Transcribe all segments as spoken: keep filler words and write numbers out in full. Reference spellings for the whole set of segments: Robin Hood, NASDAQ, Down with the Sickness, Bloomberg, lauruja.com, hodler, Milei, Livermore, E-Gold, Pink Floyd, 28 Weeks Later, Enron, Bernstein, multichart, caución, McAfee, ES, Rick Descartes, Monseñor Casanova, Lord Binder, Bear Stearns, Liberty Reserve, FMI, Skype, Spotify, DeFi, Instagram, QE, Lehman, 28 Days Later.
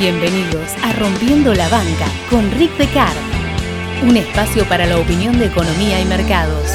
Bienvenidos a Rompiendo la Banca con Rick Descartes, un espacio para la opinión de economía y mercados.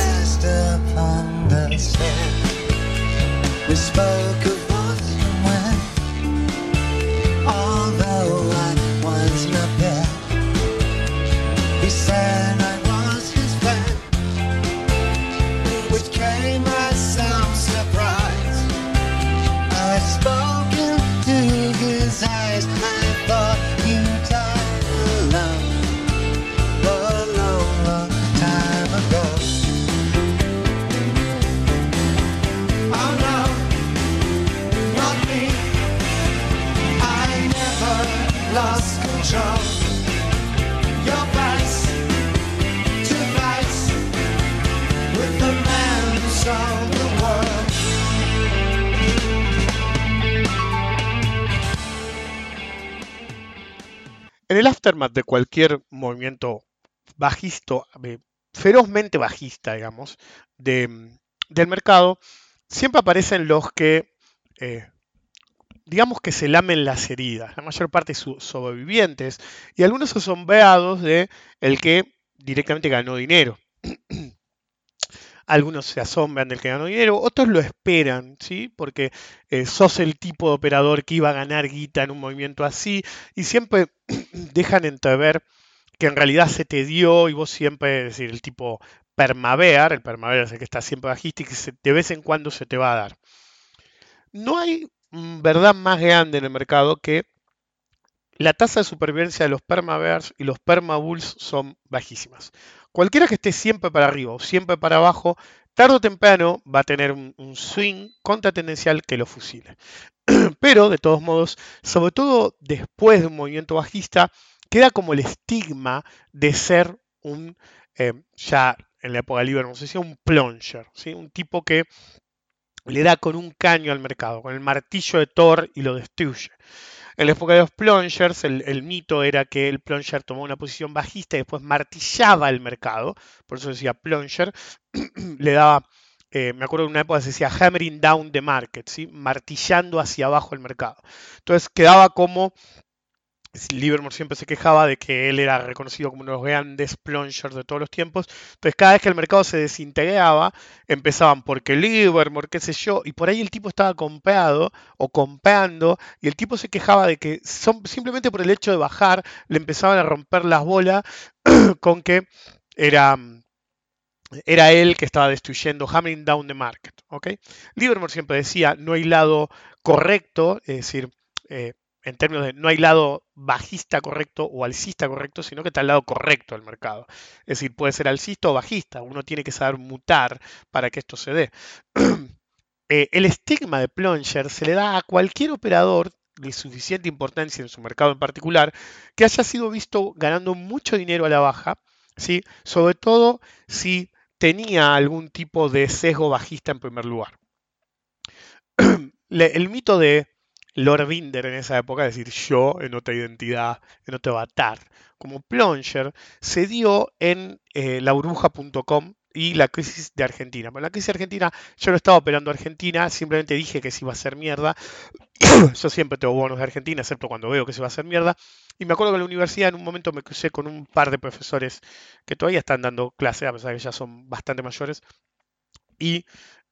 En el aftermath de cualquier movimiento bajista, eh, ferozmente bajista, digamos, de, del mercado, siempre aparecen los que, eh, digamos que se lamen las heridas, la mayor parte su, sobrevivientes, y algunos son asombrados de el que directamente ganó dinero. Algunos se asombran del que ganó dinero, otros lo esperan, ¿sí? Porque eh, sos el tipo de operador que iba a ganar guita en un movimiento así, y siempre dejan entrever que en realidad se te dio y vos siempre, es decir, el tipo permabear, el permabear es el que está siempre bajista y que se, de vez en cuando se te va a dar. No hay verdad más grande en el mercado que la tasa de supervivencia de los permabears y los permabulls son bajísimas. Cualquiera que esté siempre para arriba o siempre para abajo, tarde o temprano va a tener un, un swing contratendencial que lo fusile. Pero, de todos modos, sobre todo después de un movimiento bajista, queda como el estigma de ser un, eh, ya en la época de Livermore, se decía un plunger, ¿sí? Un tipo que le da con un caño al mercado, con el martillo de Thor y lo destruye. En la época de los plungers, el, el mito era que el plunger tomó una posición bajista y después martillaba el mercado, por eso decía plunger, le daba, eh, me acuerdo en una época se decía hammering down the market, ¿sí? Martillando hacia abajo el mercado. Entonces quedaba como, Livermore siempre se quejaba de que él era reconocido como uno de los grandes plungers de todos los tiempos, entonces cada vez que el mercado se desintegraba, empezaban porque Livermore, qué sé yo, y por ahí el tipo estaba comprado o comprando, y el tipo se quejaba de que son, simplemente por el hecho de bajar le empezaban a romper las bolas con que era... Era él que estaba destruyendo, hammering down the market, ¿ok? Livermore siempre decía, no hay lado correcto, es decir, eh, en términos de no hay lado bajista correcto o alcista correcto, sino que está al lado correcto del mercado. Es decir, puede ser alcista o bajista, uno tiene que saber mutar para que esto se dé. eh, el estigma de plunger se le da a cualquier operador de suficiente importancia en su mercado en particular que haya sido visto ganando mucho dinero a la baja, ¿sí? Sobre todo si tenía algún tipo de sesgo bajista en primer lugar. El mito de Lord Binder en esa época, es decir, yo en otra identidad, en otro avatar, como plunger, se dio en eh, lauruja punto com y la crisis de Argentina. Bueno, la crisis de Argentina, yo no estaba operando Argentina, simplemente dije que se iba a hacer mierda. Yo siempre tengo bonos de Argentina, excepto cuando veo que se va a hacer mierda. Y me acuerdo que en la universidad en un momento me crucé con un par de profesores que todavía están dando clases, a pesar de que ya son bastante mayores. Y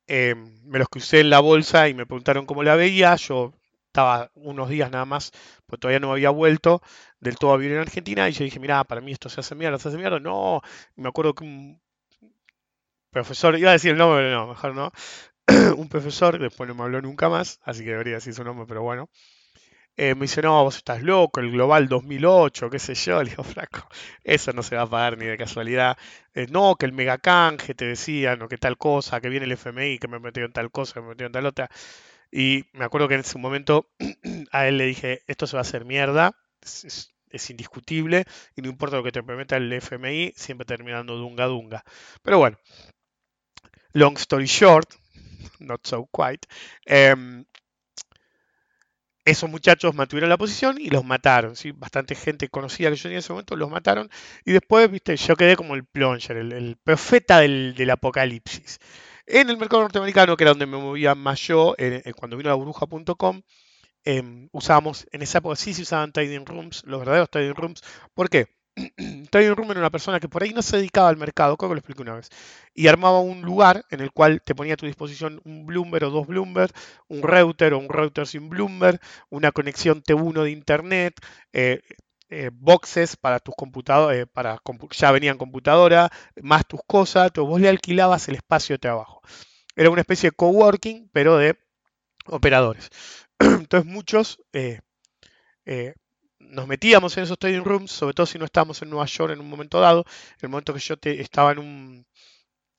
eh, me los crucé en la bolsa y me preguntaron cómo la veía. Yo estaba unos días nada más, pues todavía no había vuelto del todo a vivir en Argentina. Y yo dije, mirá, para mí esto se hace mierda, se hace mierda. No, me acuerdo que un profesor, iba a decir el nombre, pero no, mejor no. Un profesor, después no me habló nunca más, así que debería decir su nombre, pero bueno. Eh, me dice, no, vos estás loco, el Global dos mil ocho, qué sé yo. Le digo, fraco, eso no se va a pagar ni de casualidad. Eh, no, que el megacanje te decían, o que tal cosa, que viene el F M I, que me metió en tal cosa, que me metió en tal otra. Y me acuerdo que en ese momento a él le dije, esto se va a hacer mierda, es, es, es indiscutible, y no importa lo que te prometa el F M I, siempre terminando dunga dunga. Pero bueno, long story short, not so quite, eh, esos muchachos mantuvieron la posición y los mataron, ¿sí? Bastante gente conocida que yo tenía en ese momento, los mataron, y después, viste, yo quedé como el plunger, el, el profeta del, del apocalipsis. En el mercado norteamericano, que era donde me movía más yo, eh, cuando vino a lauruja punto com, eh, usábamos, en esa época sí se usaban trading rooms, los verdaderos trading rooms. ¿Por qué? Trading room era una persona que por ahí no se dedicaba al mercado, creo que lo expliqué una vez, y armaba un lugar en el cual te ponía a tu disposición un Bloomberg o dos Bloomberg, un router o un router sin Bloomberg, una conexión T uno de internet, eh, eh, boxes para tus computadoras, eh, para compu ya venían computadoras, más tus cosas. Entonces vos le alquilabas el espacio de trabajo. Era una especie de coworking, pero de operadores. Entonces muchos... Eh, eh, nos metíamos en esos trading rooms, sobre todo si no estábamos en Nueva York en un momento dado. El momento que yo te, estaba en un,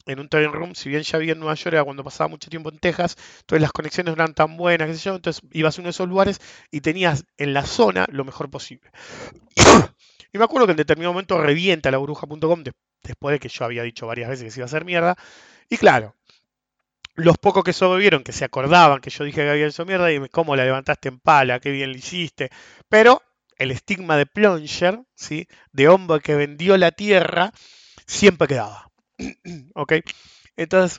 en un trading room, si bien ya había en Nueva York, era cuando pasaba mucho tiempo en Texas, entonces las conexiones no eran tan buenas, qué sé yo, entonces ibas a uno de esos lugares y tenías en la zona lo mejor posible. Y me acuerdo que en determinado momento revienta la bruja punto com, de, después de que yo había dicho varias veces que se iba a hacer mierda, y claro, los pocos que sobrevivieron, que se acordaban que yo dije que había hecho mierda, y me, cómo la levantaste en pala, qué bien lo hiciste, pero... el estigma de plunger, ¿sí?, de hombre que vendió la tierra, siempre quedaba. ¿Ok? Entonces,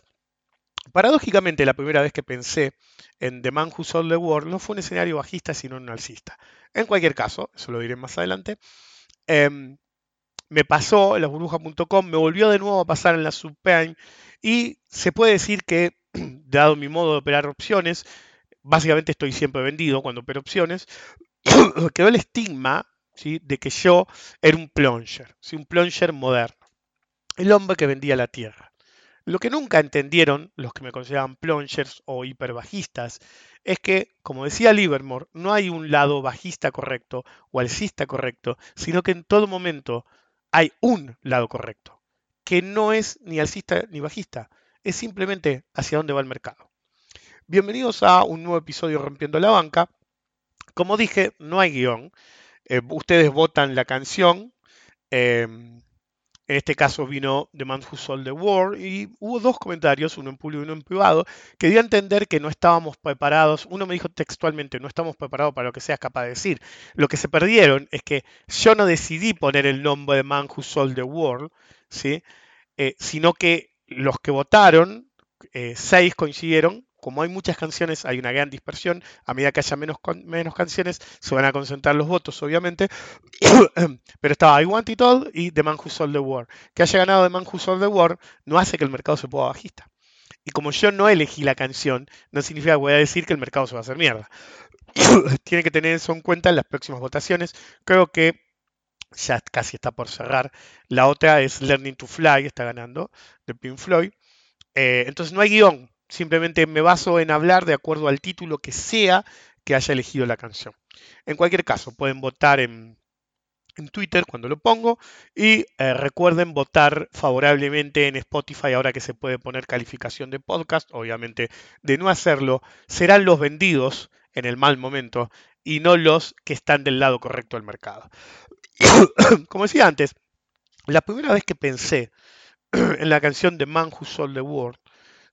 paradójicamente, la primera vez que pensé en The Man Who Sold the World no fue un escenario bajista, sino un alcista. En cualquier caso, eso lo diré más adelante, eh, me pasó en la bruja punto com, me volvió de nuevo a pasar en la subprime, y se puede decir que, dado mi modo de operar opciones, básicamente estoy siempre vendido cuando opero opciones, quedó el estigma, ¿sí?, de que yo era un plunger, ¿sí?, un plunger moderno, el hombre que vendía la tierra. Lo que nunca entendieron los que me consideraban plungers o hiperbajistas es que, como decía Livermore, no hay un lado bajista correcto o alcista correcto, sino que en todo momento hay un lado correcto, que no es ni alcista ni bajista, es simplemente hacia dónde va el mercado. Bienvenidos a un nuevo episodio de Rompiendo la Banca. Como dije, no hay guión. Eh, ustedes votan la canción. Eh, en este caso vino The Man Who Sold the World. Y hubo dos comentarios, uno en público y uno en privado, que dio a entender que no estábamos preparados. Uno me dijo textualmente, no estamos preparados para lo que seas capaz de decir. Lo que se perdieron es que yo no decidí poner el nombre de Man Who Sold the World, ¿sí?, eh, sino que los que votaron, eh, seis coincidieron. Como hay muchas canciones, hay una gran dispersión. A medida que haya menos, menos canciones, se van a concentrar los votos, obviamente. Pero estaba I Want It All y The Man Who Sold the World. Que haya ganado The Man Who Sold the World no hace que el mercado se ponga bajista. Y como yo no elegí la canción, no significa que voy a decir que el mercado se va a hacer mierda. Tiene que tener eso en cuenta en las próximas votaciones. Creo que ya casi está por cerrar. La otra es Learning to Fly, está ganando, de Pink Floyd. Eh, entonces no hay guión. Simplemente me baso en hablar de acuerdo al título que sea que haya elegido la canción. En cualquier caso, pueden votar en, en Twitter cuando lo pongo. Y eh, recuerden votar favorablemente en Spotify ahora que se puede poner calificación de podcast. Obviamente, de no hacerlo, serán los vendidos en el mal momento y no los que están del lado correcto del mercado. Como decía antes, la primera vez que pensé en la canción de Man Who Sold the World,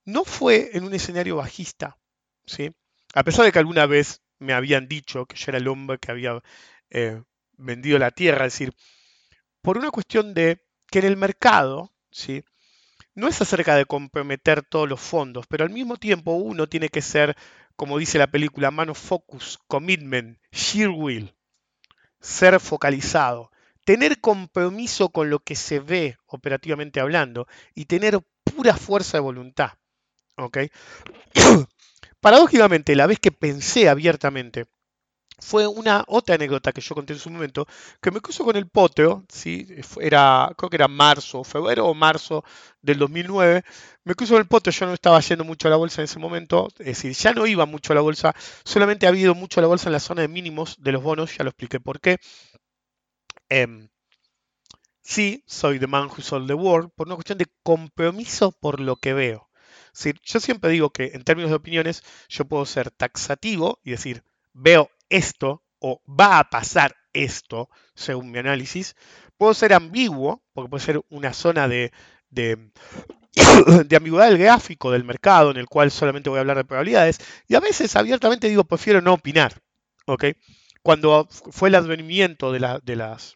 no fue en un escenario bajista, ¿sí? A pesar de que alguna vez me habían dicho que yo era el hombre que había eh, vendido la tierra, es decir, por una cuestión de que en el mercado, ¿sí?, no es acerca de comprometer todos los fondos, pero al mismo tiempo uno tiene que ser, como dice la película, mano focus, commitment, sheer will, ser focalizado, tener compromiso con lo que se ve operativamente hablando y tener pura fuerza de voluntad. Okay. Paradójicamente, la vez que pensé abiertamente, fue una otra anécdota que yo conté en su momento, que me cruzó con el poteo, ¿sí? Era, creo que era marzo, febrero o marzo del dos mil nueve, me cruzó con el poteo, yo no estaba yendo mucho a la bolsa en ese momento, es decir, ya no iba mucho a la bolsa, solamente había ido mucho a la bolsa en la zona de mínimos de los bonos, ya lo expliqué por qué. Eh, sí, soy The Man Who Sold the World, por una cuestión de compromiso por lo que veo. Sí, yo siempre digo que en términos de opiniones yo puedo ser taxativo y decir veo esto o va a pasar esto según mi análisis. Puedo ser ambiguo porque puede ser una zona de, de, de ambigüedad del gráfico del mercado en el cual solamente voy a hablar de probabilidades y a veces abiertamente digo prefiero no opinar. ¿Okay? Cuando fue el advenimiento de, la, de las...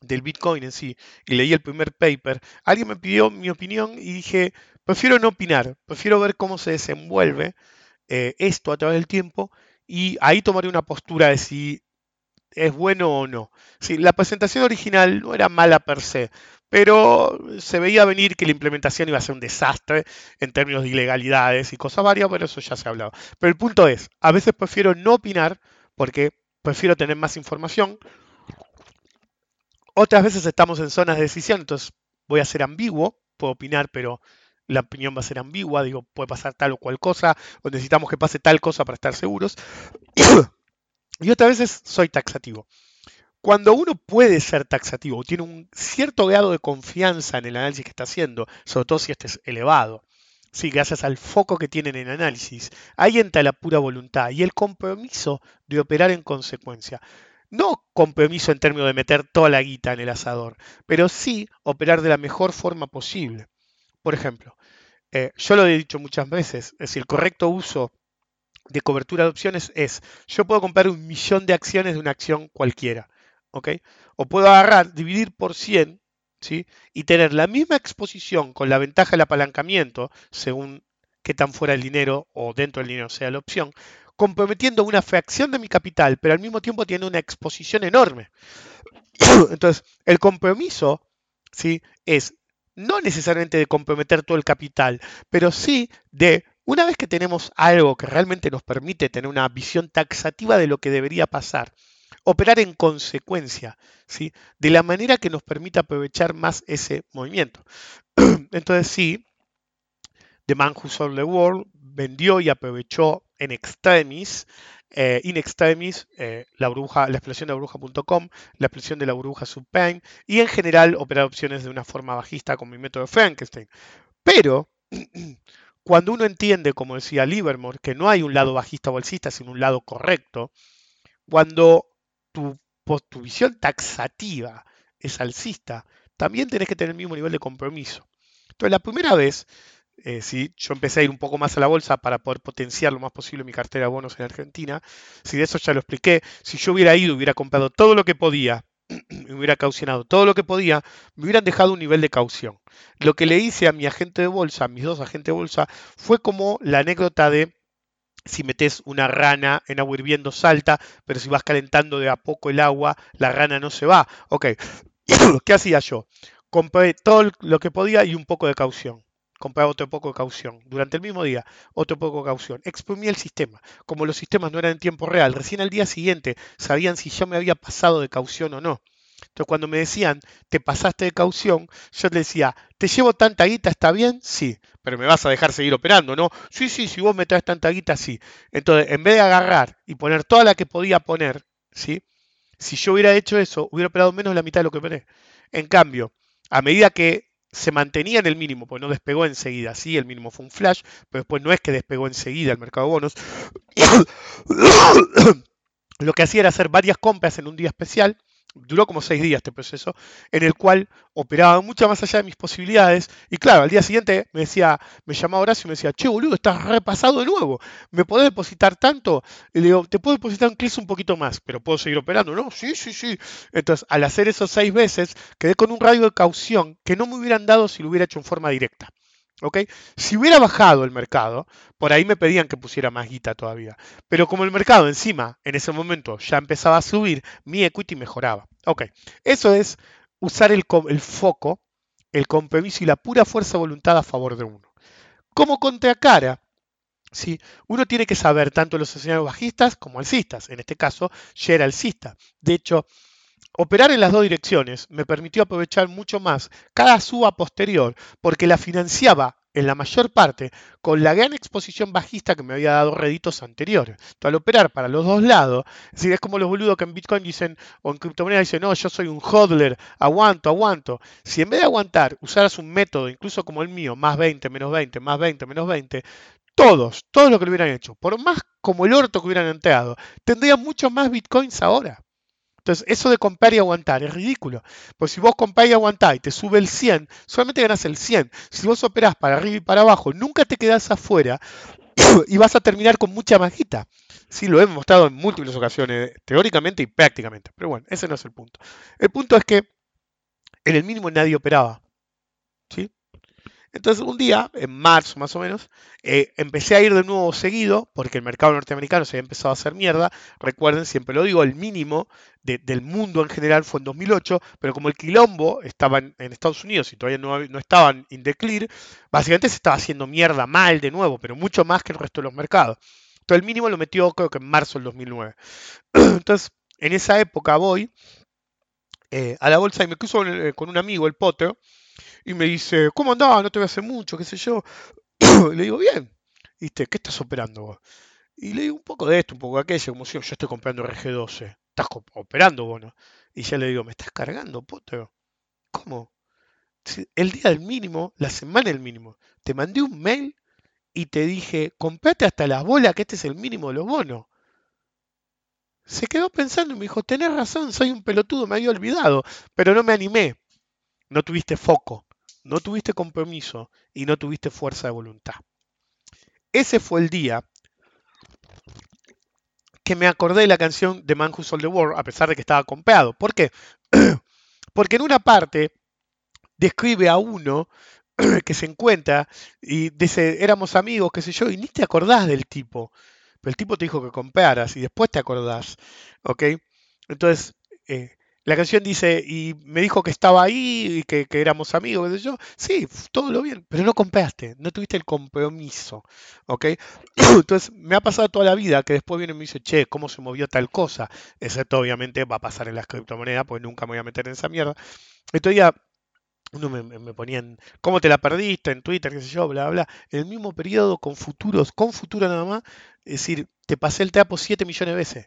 del Bitcoin en sí, y leí el primer paper, alguien me pidió mi opinión y dije, prefiero no opinar, prefiero ver cómo se desenvuelve eh, esto a través del tiempo y ahí tomaré una postura de si es bueno o no. Sí, la presentación original no era mala per se, pero se veía venir que la implementación iba a ser un desastre en términos de ilegalidades y cosas varias, pero eso ya se ha hablado. Pero el punto es, a veces prefiero no opinar porque prefiero tener más información. Otras veces estamos en zonas de decisión, entonces voy a ser ambiguo, puedo opinar, pero la opinión va a ser ambigua, digo, puede pasar tal o cual cosa, o necesitamos que pase tal cosa para estar seguros. Y otras veces soy taxativo. Cuando uno puede ser taxativo, tiene un cierto grado de confianza en el análisis que está haciendo, sobre todo si este es elevado, sí, gracias al foco que tienen en análisis, ahí entra la pura voluntad y el compromiso de operar en consecuencia. No compromiso en términos de meter toda la guita en el asador, pero sí operar de la mejor forma posible. Por ejemplo, eh, yo lo he dicho muchas veces, es decir, el correcto uso de cobertura de opciones es, yo puedo comprar un millón de acciones de una acción cualquiera, ¿ok? O puedo agarrar, dividir por cien, ¿sí? Y tener la misma exposición con la ventaja del apalancamiento, según qué tan fuera el dinero o dentro del dinero sea la opción, comprometiendo una fracción de mi capital, pero al mismo tiempo tiene una exposición enorme. Entonces, el compromiso, ¿sí? Es no necesariamente de comprometer todo el capital, pero sí de, una vez que tenemos algo que realmente nos permite tener una visión taxativa de lo que debería pasar, operar en consecuencia, ¿sí? De la manera que nos permita aprovechar más ese movimiento. Entonces, sí, The Man Who Sold the World vendió y aprovechó en extremis, eh, in extremis, eh, la bruja, la explosión de lauruja punto com, la explosión de la burbuja subprime y en general operar opciones de una forma bajista con mi método de Frankenstein. Pero cuando uno entiende, como decía Livermore, que no hay un lado bajista o bolsista, sino un lado correcto, cuando tu, tu visión taxativa es alcista, también tenés que tener el mismo nivel de compromiso. Entonces, la primera vez, Eh, sí, yo empecé a ir un poco más a la bolsa para poder potenciar lo más posible mi cartera de bonos en Argentina. Si de eso ya lo expliqué, si yo hubiera ido, hubiera comprado todo lo que podía, me hubiera caucionado todo lo que podía, me hubieran dejado un nivel de caución. Lo que le hice a mi agente de bolsa, a mis dos agentes de bolsa, fue como la anécdota de si metes una rana en agua hirviendo salta, pero si vas calentando de a poco el agua, la rana no se va. Ok, ¿qué hacía yo? Compré todo lo que podía y un poco de caución. Compraba otro poco de caución. Durante el mismo día, otro poco de caución. Exprimía el sistema. Como los sistemas no eran en tiempo real, recién al día siguiente sabían si yo me había pasado de caución o no. Entonces, cuando me decían, te pasaste de caución, yo les decía, ¿te llevo tanta guita? ¿Está bien? Sí. Pero me vas a dejar seguir operando, ¿no? Sí, sí, si vos me traes tanta guita, sí. Entonces, en vez de agarrar y poner toda la que podía poner, ¿sí? Si yo hubiera hecho eso, hubiera operado menos de la mitad de lo que operé. En cambio, a medida que se mantenía en el mínimo, pues no despegó enseguida. Sí, el mínimo fue un flash, pero después no es que despegó enseguida el mercado de bonos. Lo que hacía era hacer varias compras en un día especial. Duró como seis días este proceso, en el cual operaba mucho más allá de mis posibilidades. Y claro, al día siguiente me decía, me llamaba Horacio y me decía, che, boludo, estás repasado de nuevo. ¿Me podés depositar tanto? Y le digo, te puedo depositar un clic un poquito más, pero puedo seguir operando. No, sí, sí, sí. Entonces, al hacer eso seis veces, quedé con un radio de caución que no me hubieran dado si lo hubiera hecho en forma directa. ¿Okay? Si hubiera bajado el mercado, por ahí me pedían que pusiera más guita todavía. Pero como el mercado encima, en ese momento, ya empezaba a subir, mi equity mejoraba. Okay. Eso es usar el, el foco, el compromiso y la pura fuerza de voluntad a favor de uno. Como contracara, ¿sí? Uno tiene que saber tanto los escenarios bajistas como alcistas. En este caso, yo era alcista. De hecho, operar en las dos direcciones me permitió aprovechar mucho más cada suba posterior porque la financiaba en la mayor parte con la gran exposición bajista que me había dado réditos anteriores. Entonces, al operar para los dos lados, es decir, es como los boludos que en Bitcoin dicen o en criptomonedas dicen, no, yo soy un hodler, aguanto, aguanto. Si en vez de aguantar usaras un método, incluso como el mío, más veinte, menos veinte, más veinte, menos veinte, todos, todos los que lo hubieran hecho, por más como el orto que hubieran entrado, tendrían mucho más Bitcoins ahora. Entonces, eso de comprar y aguantar es ridículo. Porque si vos comprás y aguantás y te sube el cien, solamente ganás el cien. Si vos operás para arriba y para abajo, nunca te quedás afuera y vas a terminar con mucha más guita. Sí, lo hemos mostrado en múltiples ocasiones, teóricamente y prácticamente. Pero bueno, ese no es el punto. El punto es que en el mínimo nadie operaba. ¿Sí? Entonces un día, en marzo más o menos, eh, empecé a ir de nuevo seguido porque el mercado norteamericano se había empezado a hacer mierda. Recuerden, siempre lo digo, el mínimo de, del mundo en general fue en dos mil ocho, pero como el quilombo estaba en, en Estados Unidos y todavía no, no estaban in the clear, básicamente se estaba haciendo mierda mal de nuevo, pero mucho más que el resto de los mercados. Entonces el mínimo lo metió creo que en marzo del dos mil nueve. Entonces en esa época voy eh, a la bolsa y me cruzo con, eh, con un amigo, el Potter, y me dice, ¿cómo andás? No te veo hace mucho, qué sé yo. Le digo, bien. ¿Viste? ¿Qué estás operando vos? Y le digo un poco de esto, un poco de aquello, como si yo, yo estoy comprando R G doce. Estás operando vos, ¿no? Y ya le digo, ¿me estás cargando, Potter? ¿Cómo? El día del mínimo, la semana del mínimo. Te mandé un mail y te dije, comprate hasta las bolas que este es el mínimo de los bonos. Se quedó pensando y me dijo, tenés razón, soy un pelotudo, me había olvidado, pero no me animé. No tuviste foco, no tuviste compromiso y no tuviste fuerza de voluntad. Ese fue el día que me acordé de la canción The Man Who Sold the World, a pesar de que estaba compeado. ¿Por qué? Porque en una parte describe a uno que se encuentra y dice, éramos amigos, qué sé yo, y ni te acordás del tipo. Pero el tipo te dijo que compearas y después te acordás. ¿Ok? Entonces... Eh, La canción dice, y me dijo que estaba ahí, y que, que éramos amigos, qué sé yo. Sí, todo lo bien, pero no compraste, no tuviste el compromiso, ¿ok? Entonces, me ha pasado toda la vida que después viene y me dice, che, ¿cómo se movió tal cosa? Excepto, obviamente, va a pasar en las criptomonedas, pues nunca me voy a meter en esa mierda. Entonces ya, uno me, me ponían, ¿cómo te la perdiste? En Twitter, qué sé yo, bla, bla. En el mismo periodo, con futuros, con futuro nada más, es decir, te pasé el trapo siete millones de veces.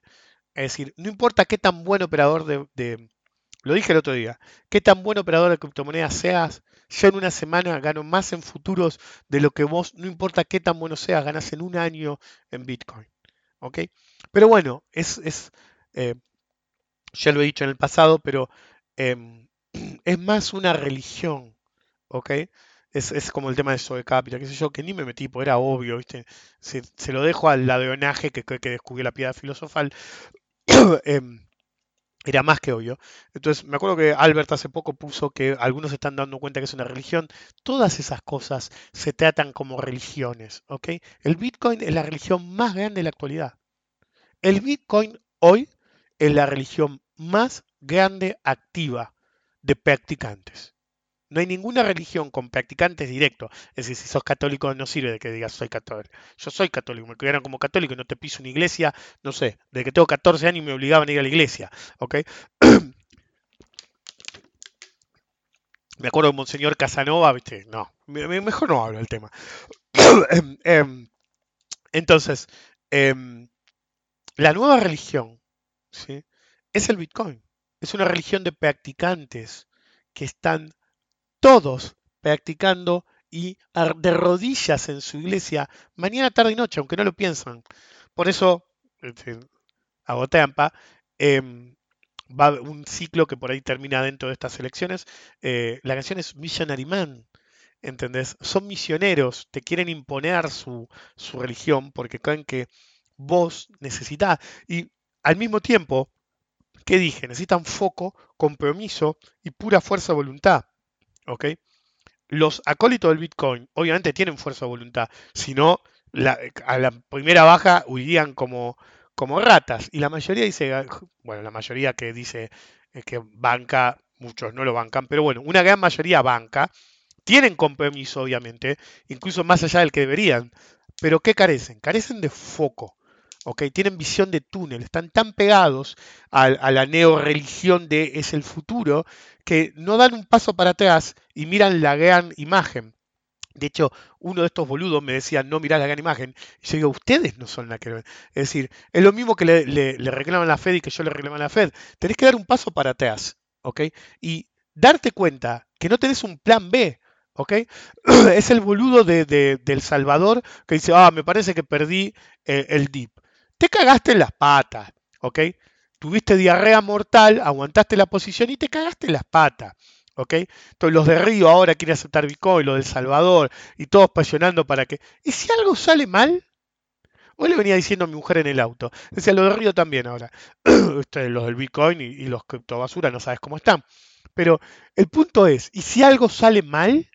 Es decir, no importa qué tan buen operador de, de... Lo dije el otro día. Qué tan buen operador de criptomonedas seas, yo en una semana gano más en futuros de lo que vos, no importa qué tan bueno seas, ganás en un año en Bitcoin. ¿Ok? Pero bueno, es... es eh, ya lo he dicho en el pasado, pero eh, es más una religión. ¿Ok? Es, es como el tema de Sobe Capital, qué sé yo, que ni me metí, porque era obvio, ¿viste? Se, se lo dejo al ladronaje que, que descubrió la piedra filosofal. Eh, era más que obvio. Entonces me acuerdo que Albert hace poco puso que algunos se están dando cuenta que es una religión. Todas esas cosas se tratan como religiones, ¿ok? El Bitcoin es la religión más grande de la actualidad. El Bitcoin hoy es la religión más grande activa de practicantes. No hay ninguna religión con practicantes directos. Es decir, si sos católico no sirve de que digas soy católico. Yo soy católico, me criaron como católico, no te piso una iglesia, no sé, desde que tengo catorce años me obligaban a ir a la iglesia. ¿Okay? Me acuerdo de Monseñor Casanova, ¿viste? No, mejor no hablo del tema. Entonces, la nueva religión, ¿sí?, es el Bitcoin. Es una religión de practicantes que están todos practicando y de rodillas en su iglesia mañana, tarde y noche, aunque no lo piensan. Por eso, hago trampa, eh, va un ciclo que por ahí termina dentro de estas elecciones. Eh, la canción es Missionary Man, ¿entendés? Son misioneros, te quieren imponer su, su religión porque creen que vos necesitás. Y al mismo tiempo, ¿qué dije? Necesitan foco, compromiso y pura fuerza de voluntad. ¿Okay? Los acólitos del Bitcoin obviamente tienen fuerza de voluntad, si no, la, a la primera baja huirían como, como ratas. Y la mayoría dice, bueno, la mayoría que dice que banca, muchos no lo bancan, pero bueno, una gran mayoría banca, tienen compromiso obviamente, incluso más allá del que deberían, pero ¿qué carecen? Carecen de foco. Okay, tienen visión de túnel, están tan pegados a, a la neorreligión de es el futuro que no dan un paso para atrás y miran la gran imagen. De hecho, uno de estos boludos me decía, no mirás la gran imagen. Y yo digo, ustedes no son la que ven. Es decir, es lo mismo que le, le, le reclaman a la Fed y que yo le reclamo a la Fed. Tenés que dar un paso para atrás, ¿okay? Y darte cuenta que no tenés un plan B. ¿Okay? Es el boludo de, de, de El Salvador que dice, ah, me parece que perdí eh, el dip. Te cagaste en las patas, ¿ok? Tuviste diarrea mortal, aguantaste la posición y te cagaste en las patas, ¿ok? Entonces los de Río ahora quieren aceptar Bitcoin, los de El Salvador, y todos presionando para que... ¿Y si algo sale mal? Hoy le venía diciendo a mi mujer en el auto. Decía, los de Río también ahora. Ustedes, los del Bitcoin y, y los criptobasura, no sabes cómo están. Pero el punto es, ¿y si algo sale mal?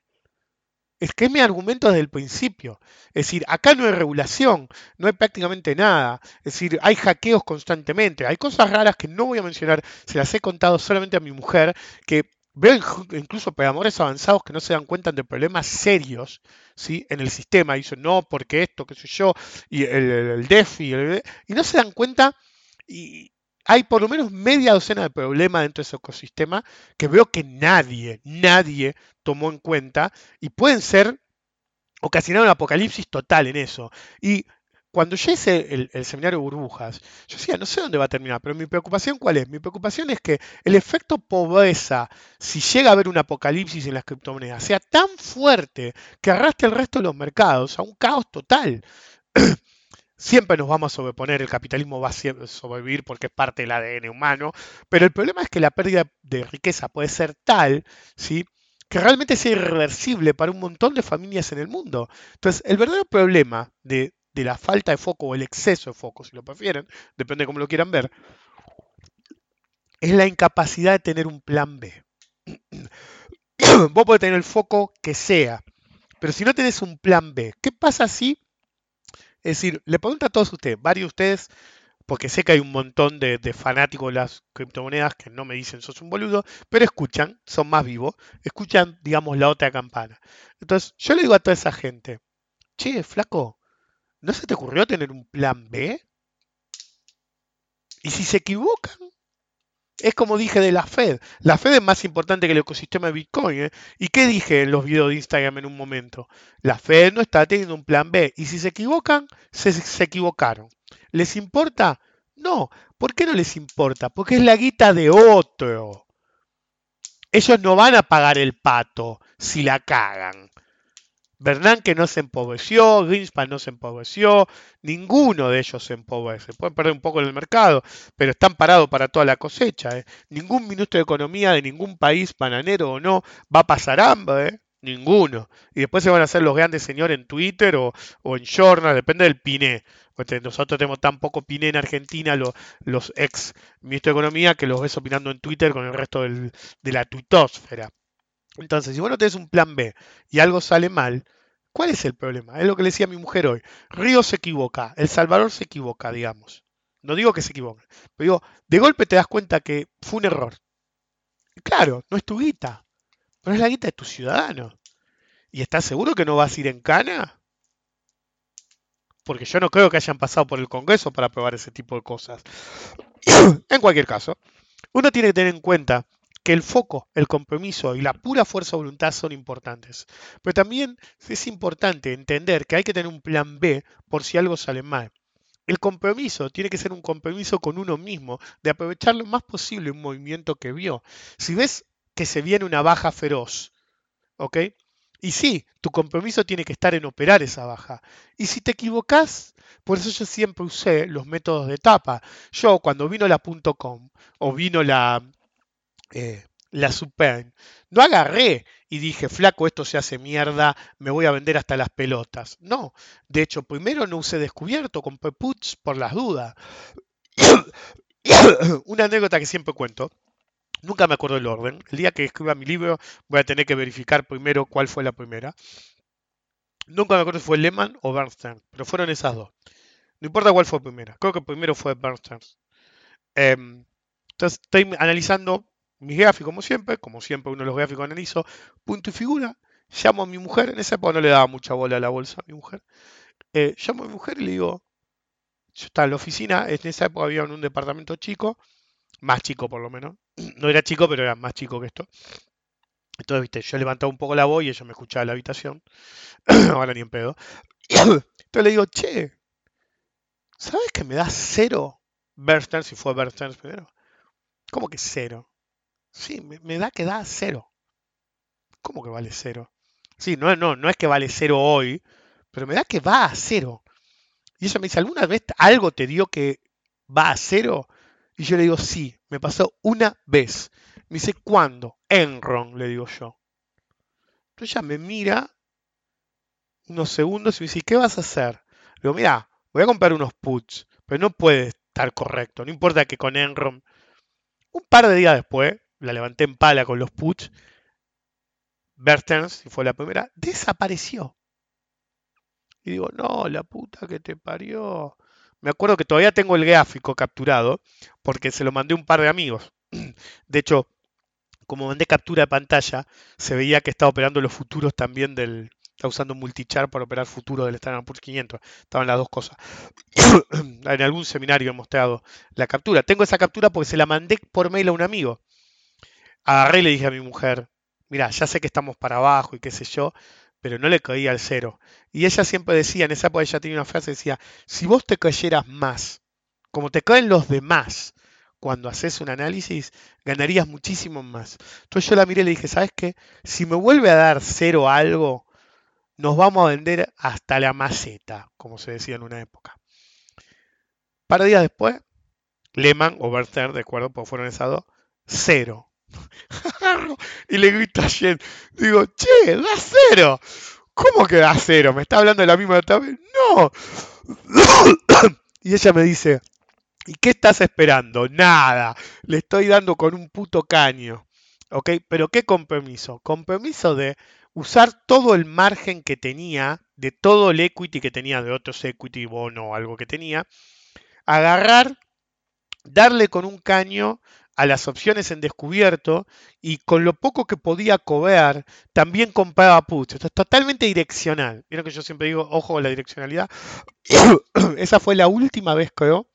Es que es mi argumento desde el principio. Es decir, acá no hay regulación, no hay prácticamente nada. Es decir, hay hackeos constantemente. Hay cosas raras que no voy a mencionar, se las he contado solamente a mi mujer, que veo incluso programadores avanzados que no se dan cuenta de problemas serios, ¿sí?, en el sistema. Dicen, no, porque esto, qué sé yo, y el, el DeFi, el, y no se dan cuenta. Y hay por lo menos media docena de problemas dentro de ese ecosistema que veo que nadie, nadie tomó en cuenta y pueden ser, ocasionar un apocalipsis total en eso. Y cuando yo hice el, el seminario de burbujas, yo decía, no sé dónde va a terminar, pero mi preocupación, ¿cuál es? Mi preocupación es que el efecto pobreza, si llega a haber un apocalipsis en las criptomonedas, sea tan fuerte que arrastre al resto de los mercados a un caos total. Siempre nos vamos a sobreponer, el capitalismo va a sobrevivir porque es parte del A D N humano, pero el problema es que la pérdida de riqueza puede ser tal, ¿sí?, que realmente sea irreversible para un montón de familias en el mundo. Entonces, el verdadero problema de, de la falta de foco o el exceso de foco, si lo prefieren, depende de cómo lo quieran ver, es la incapacidad de tener un plan B. Vos podés tener el foco que sea, pero si no tenés un plan B, ¿qué pasa si? Es decir, le pregunto a todos ustedes, varios de ustedes, porque sé que hay un montón de, de fanáticos de las criptomonedas que no me dicen sos un boludo, pero escuchan, son más vivos, escuchan, digamos, la otra campana. Entonces, yo le digo a toda esa gente, che, flaco, ¿no se te ocurrió tener un plan B? Y si se equivocan, es como dije de la Fed. La Fed es más importante que el ecosistema de Bitcoin, ¿eh? ¿Y qué dije en los videos de Instagram en un momento? La Fed no está teniendo un plan B. Y si se equivocan, se, se equivocaron. ¿Les importa? No. ¿Por qué no les importa? Porque es la guita de otro. Ellos no van a pagar el pato si la cagan. Bernanke no se empobreció, Greenspan no se empobreció, ninguno de ellos se empobrece. Pueden perder un poco en el mercado, pero están parados para toda la cosecha. ¿eh? Ningún ministro de Economía de ningún país, bananero o no, va a pasar hambre. ¿eh? Ninguno. Y después se van a hacer los grandes señores en Twitter o, o en Journal, depende del Piné. Porque nosotros tenemos tan poco Piné en Argentina, los, los ex ministros de Economía, que los ves opinando en Twitter con el resto del, de la tuitósfera. Entonces, si vos no tenés un plan B y algo sale mal, ¿cuál es el problema? Es lo que le decía mi mujer hoy. Río se equivoca, El Salvador se equivoca, digamos. No digo que se equivoque, pero digo, de golpe te das cuenta que fue un error. Claro, no es tu guita, pero es la guita de tus ciudadanos. ¿Y estás seguro que no vas a ir en cana? Porque yo no creo que hayan pasado por el Congreso para aprobar ese tipo de cosas. En cualquier caso, uno tiene que tener en cuenta que el foco, el compromiso y la pura fuerza de voluntad son importantes. Pero también es importante entender que hay que tener un plan B por si algo sale mal. El compromiso tiene que ser un compromiso con uno mismo, de aprovechar lo más posible un movimiento que vio. Si ves que se viene una baja feroz, ¿ok? Y sí, tu compromiso tiene que estar en operar esa baja. Y si te equivocás, por eso yo siempre usé los métodos de etapa. Yo, cuando vino la .com o vino la... Eh, la subprime, no agarré y dije, flaco, esto se hace mierda, me voy a vender hasta las pelotas. No, de hecho, primero no usé descubierto, compré puts por las dudas. Una anécdota que siempre cuento, nunca me acuerdo el orden, el día que escriba mi libro voy a tener que verificar primero cuál fue la primera. Nunca me acuerdo si fue Lehman o Bernstein, pero fueron esas dos. No importa cuál fue primera, creo que primero fue Bernstein. Eh, entonces estoy analizando mis gráficos, como siempre, como siempre uno de los gráficos analizo, punto y figura, llamo a mi mujer, en esa época no le daba mucha bola a la bolsa a mi mujer, eh, llamo a mi mujer y le digo, yo estaba en la oficina, en esa época había un departamento chico, más chico por lo menos, no era chico pero era más chico que esto, entonces viste, yo levantaba un poco la voz y ella me escuchaba en la habitación, ahora ni en pedo, entonces le digo, che, ¿sabes que me da cero Bernstein, si fue Bernstein primero? ¿Cómo que cero? Sí, me da que da cero. ¿Cómo que vale cero? Sí, no, no, no es que vale cero hoy, pero me da que va a cero. Y ella me dice, ¿alguna vez algo te dio que va a cero? Y yo le digo, sí, me pasó una vez. Me dice, ¿cuándo? Enron, le digo yo. Entonces ella me mira unos segundos y me dice, ¿qué vas a hacer? Le digo, mira, voy a comprar unos puts, pero no puede estar correcto. No importa que con Enron. Un par de días después, la levanté en pala con los puts, Bear Stearns, si fue la primera, desapareció. Y digo, no, la puta que te parió. Me acuerdo que todavía tengo el gráfico capturado porque se lo mandé a un par de amigos. De hecho, como mandé captura de pantalla, se veía que estaba operando los futuros también del... Está usando multichart para operar futuros del Standard and Poor's quinientos. Estaban las dos cosas. En algún seminario he mostrado la captura. Tengo esa captura porque se la mandé por mail a un amigo. Agarré y le dije a mi mujer, mirá, ya sé que estamos para abajo y qué sé yo, pero no le caía al cero. Y ella siempre decía, en esa época ella tenía una frase, decía, si vos te cayeras más, como te caen los demás, cuando haces un análisis, ganarías muchísimo más. Entonces yo la miré y le dije, ¿sabes qué? Si me vuelve a dar cero algo, nos vamos a vender hasta la maceta, como se decía en una época. Un par de días después, Lehman o Bear Stearns, de acuerdo, porque fueron esas dos, cero. Y le grito a Jen, digo, che, da cero. ¿Cómo que da cero? ¿Me está hablando de la misma tabla? No. Y ella me dice, ¿y qué estás esperando? Nada. Le estoy dando con un puto caño. ¿Ok? Pero ¿qué compromiso? Compromiso de usar todo el margen que tenía, de todo el equity que tenía, de otros equity, bono o algo que tenía, agarrar, darle con un caño a las opciones en descubierto y con lo poco que podía cobrar, también compraba puts. Esto es totalmente direccional. Vieron que yo siempre digo, ojo con la direccionalidad. Esa fue la última vez, creo,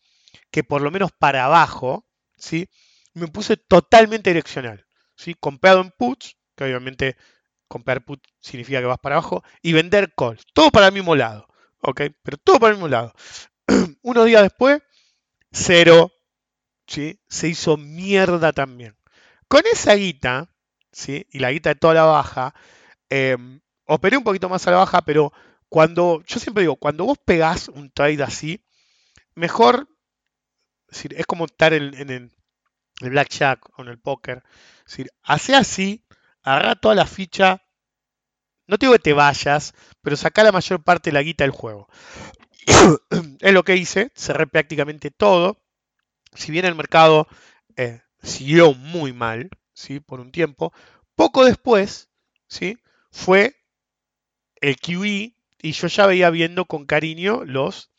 que por lo menos para abajo, ¿sí?, me puse totalmente direccional. ¿Sí? Comprado en puts, que obviamente... comprar put significa que vas para abajo, y vender calls. Todo para el mismo lado. ¿Ok? Pero todo para el mismo lado. Unos días después, cero. ¿Sí? Se hizo mierda también. Con esa guita, ¿sí?, y la guita de toda la baja, eh, operé un poquito más a la baja, pero cuando, yo siempre digo, cuando vos pegás un trade así, mejor, es decir, es como estar en, en, en el blackjack o en el póker. Es decir, hace así, agarrá toda la ficha, no te digo que te vayas, pero sacá la mayor parte de la guita del juego. Es lo que hice, cerré prácticamente todo. Si bien el mercado eh, siguió muy mal, ¿sí?, por un tiempo, poco después, ¿sí?, fue el Q E y yo ya veía viendo con cariño los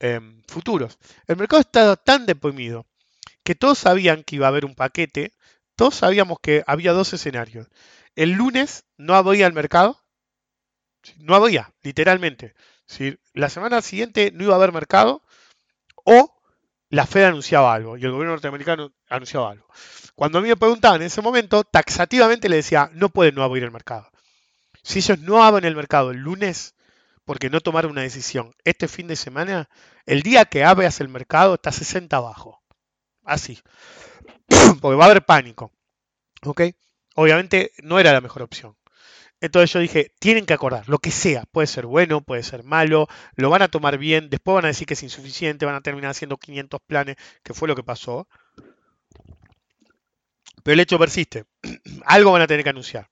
eh, futuros. El mercado estaba tan deprimido que todos sabían que iba a haber un paquete. Todos sabíamos que había dos escenarios. El lunes no había el mercado. No había, literalmente. Si la semana siguiente no iba a haber mercado. O la Fed anunciaba algo y el gobierno norteamericano anunciaba algo. Cuando a mí me preguntaban en ese momento, taxativamente le decía, no puede no abrir el mercado. Si ellos no abren el mercado el lunes, porque no tomaron una decisión este fin de semana, el día que abras el mercado está sesenta abajo. Así. Porque va a haber pánico. ¿Ok? Obviamente no era la mejor opción. Entonces yo dije, tienen que acordar, lo que sea. Puede ser bueno, puede ser malo, lo van a tomar bien, después van a decir que es insuficiente, van a terminar haciendo quinientos planes, que fue lo que pasó. Pero el hecho persiste. Algo van a tener que anunciar.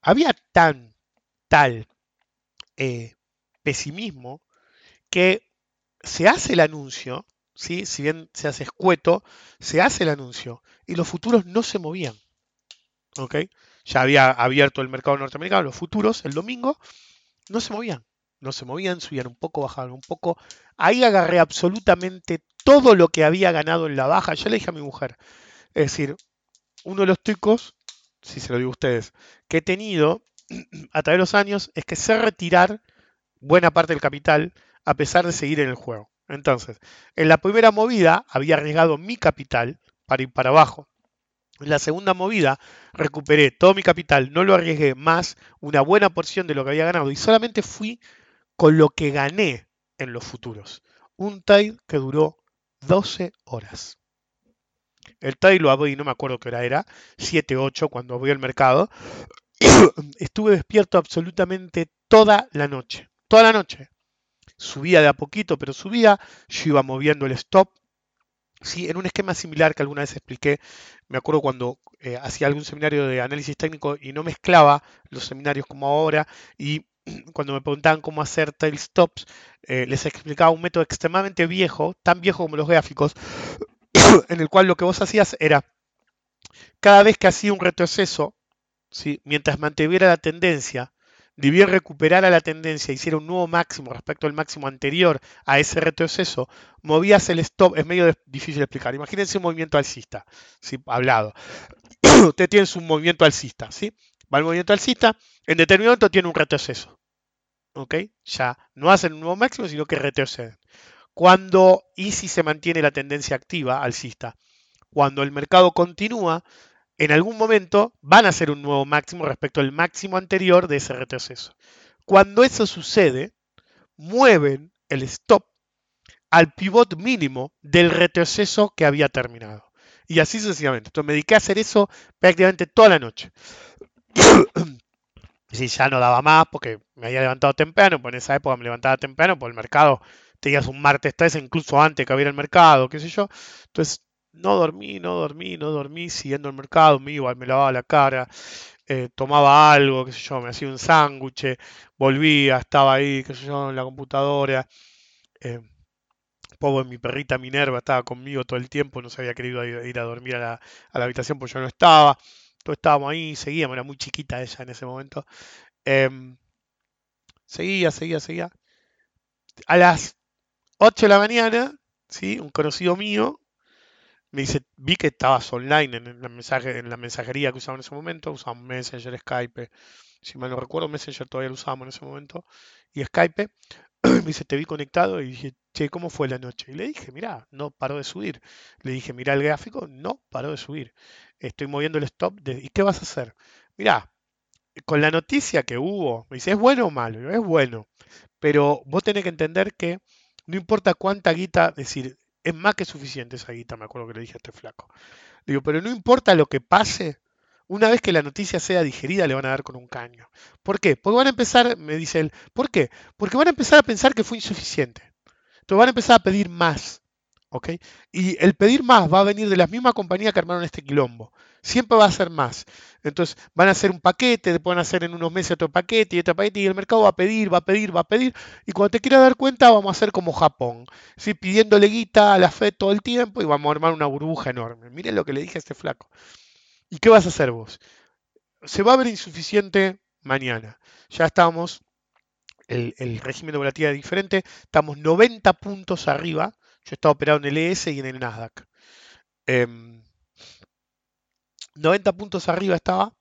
Había tan, tal eh, pesimismo que se hace el anuncio. ¿Sí? Si bien se hace escueto, se hace el anuncio y los futuros no se movían. ¿Okay? Ya había abierto el mercado norteamericano, los futuros el domingo no se movían. No se movían, subían un poco, bajaban un poco. Ahí agarré absolutamente todo lo que había ganado en la baja. Yo le dije a mi mujer, es decir, uno de los trucos, si se lo digo a ustedes, que he tenido a través de los años es que sé retirar buena parte del capital a pesar de seguir en el juego. Entonces, en la primera movida había arriesgado mi capital para ir para abajo. En la segunda movida recuperé todo mi capital, no lo arriesgué más, una buena porción de lo que había ganado y solamente fui con lo que gané en los futuros. Un trade que duró doce horas. El trade lo abrí, no me acuerdo qué hora era, siete, ocho cuando abrí el mercado. Estuve despierto absolutamente toda la noche, toda la noche. Subía de a poquito, pero subía. Yo iba moviendo el stop. Sí, en un esquema similar que alguna vez expliqué. Me acuerdo cuando eh, hacía algún seminario de análisis técnico y no mezclaba los seminarios como ahora. Y cuando me preguntaban cómo hacer tail stops, eh, les explicaba un método extremadamente viejo, tan viejo como los gráficos, en el cual lo que vos hacías era, cada vez que hacía un retroceso, ¿sí? Mientras mantuviera la tendencia, debió recuperar a la tendencia, hiciera un nuevo máximo respecto al máximo anterior a ese retroceso, movías el stop. Es medio de, difícil de explicar. Imagínense un movimiento alcista, ¿sí? Hablado. Usted tiene un movimiento alcista, ¿sí? Va el movimiento alcista, en determinado momento tiene un retroceso. ¿Ok? Ya no hacen un nuevo máximo, sino que retroceden. Cuando y si se mantiene la tendencia activa alcista, cuando el mercado continúa, en algún momento van a hacer un nuevo máximo respecto al máximo anterior de ese retroceso. Cuando eso sucede, mueven el stop al pivot mínimo del retroceso que había terminado. Y así sucesivamente. Entonces me dediqué a hacer eso prácticamente toda la noche. Sí, ya no daba más porque me había levantado temprano, pues en esa época me levantaba temprano, por el mercado, tenías un martes trece, incluso antes que abriera el mercado, qué sé yo. Entonces, No dormí, no dormí, no dormí, siguiendo el mercado, me iba, me lavaba la cara, eh, tomaba algo, qué sé yo, me hacía un sándwich, volvía, estaba ahí, qué sé yo, en la computadora. Eh, pobre, mi perrita Minerva estaba conmigo todo el tiempo, no se había querido ir a dormir a la, a la habitación porque yo no estaba. Todos estábamos ahí, seguíamos, era muy chiquita ella en ese momento. Eh, seguía, seguía, seguía. A las ocho de la mañana, ¿sí? Un conocido mío me dice, vi que estabas online en la, mensaje, en la mensajería que usaba en ese momento. Usábamos Messenger, Skype. Si mal no recuerdo, Messenger todavía lo usábamos en ese momento. Y Skype. Me dice, te vi conectado. Y dije, che, ¿cómo fue la noche? Y le dije, mirá, no paró de subir. Le dije, mirá el gráfico, no paró de subir. Estoy moviendo el stop. De, ¿Y qué vas a hacer? Mirá, con la noticia que hubo, me dice, ¿es bueno o malo? Yo, es bueno. Pero vos tenés que entender que no importa cuánta guita, es decir, es más que suficiente esa guita, me acuerdo que le dije a este flaco. Le digo, pero no importa lo que pase, una vez que la noticia sea digerida le van a dar con un caño. ¿Por qué? Porque van a empezar, me dice él, ¿por qué? Porque van a empezar a pensar que fue insuficiente. Entonces van a empezar a pedir más. ¿Ok? Y el pedir más va a venir de las mismas compañías que armaron este quilombo. Siempre va a ser más. Entonces van a hacer un paquete, después van a hacer en unos meses otro paquete y otro paquete, y el mercado va a pedir, va a pedir, va a pedir. Y cuando te quieras dar cuenta, vamos a hacer como Japón, ¿sí? Pidiéndole guita a la Fed todo el tiempo y vamos a armar una burbuja enorme. Miren lo que le dije a este flaco. ¿Y qué vas a hacer vos? Se va a ver insuficiente mañana. Ya estamos, el, el régimen de volatilidad es diferente, estamos noventa puntos arriba. Yo estaba operado en el E S y en el NASDAQ. Eh, noventa puntos arriba estaba.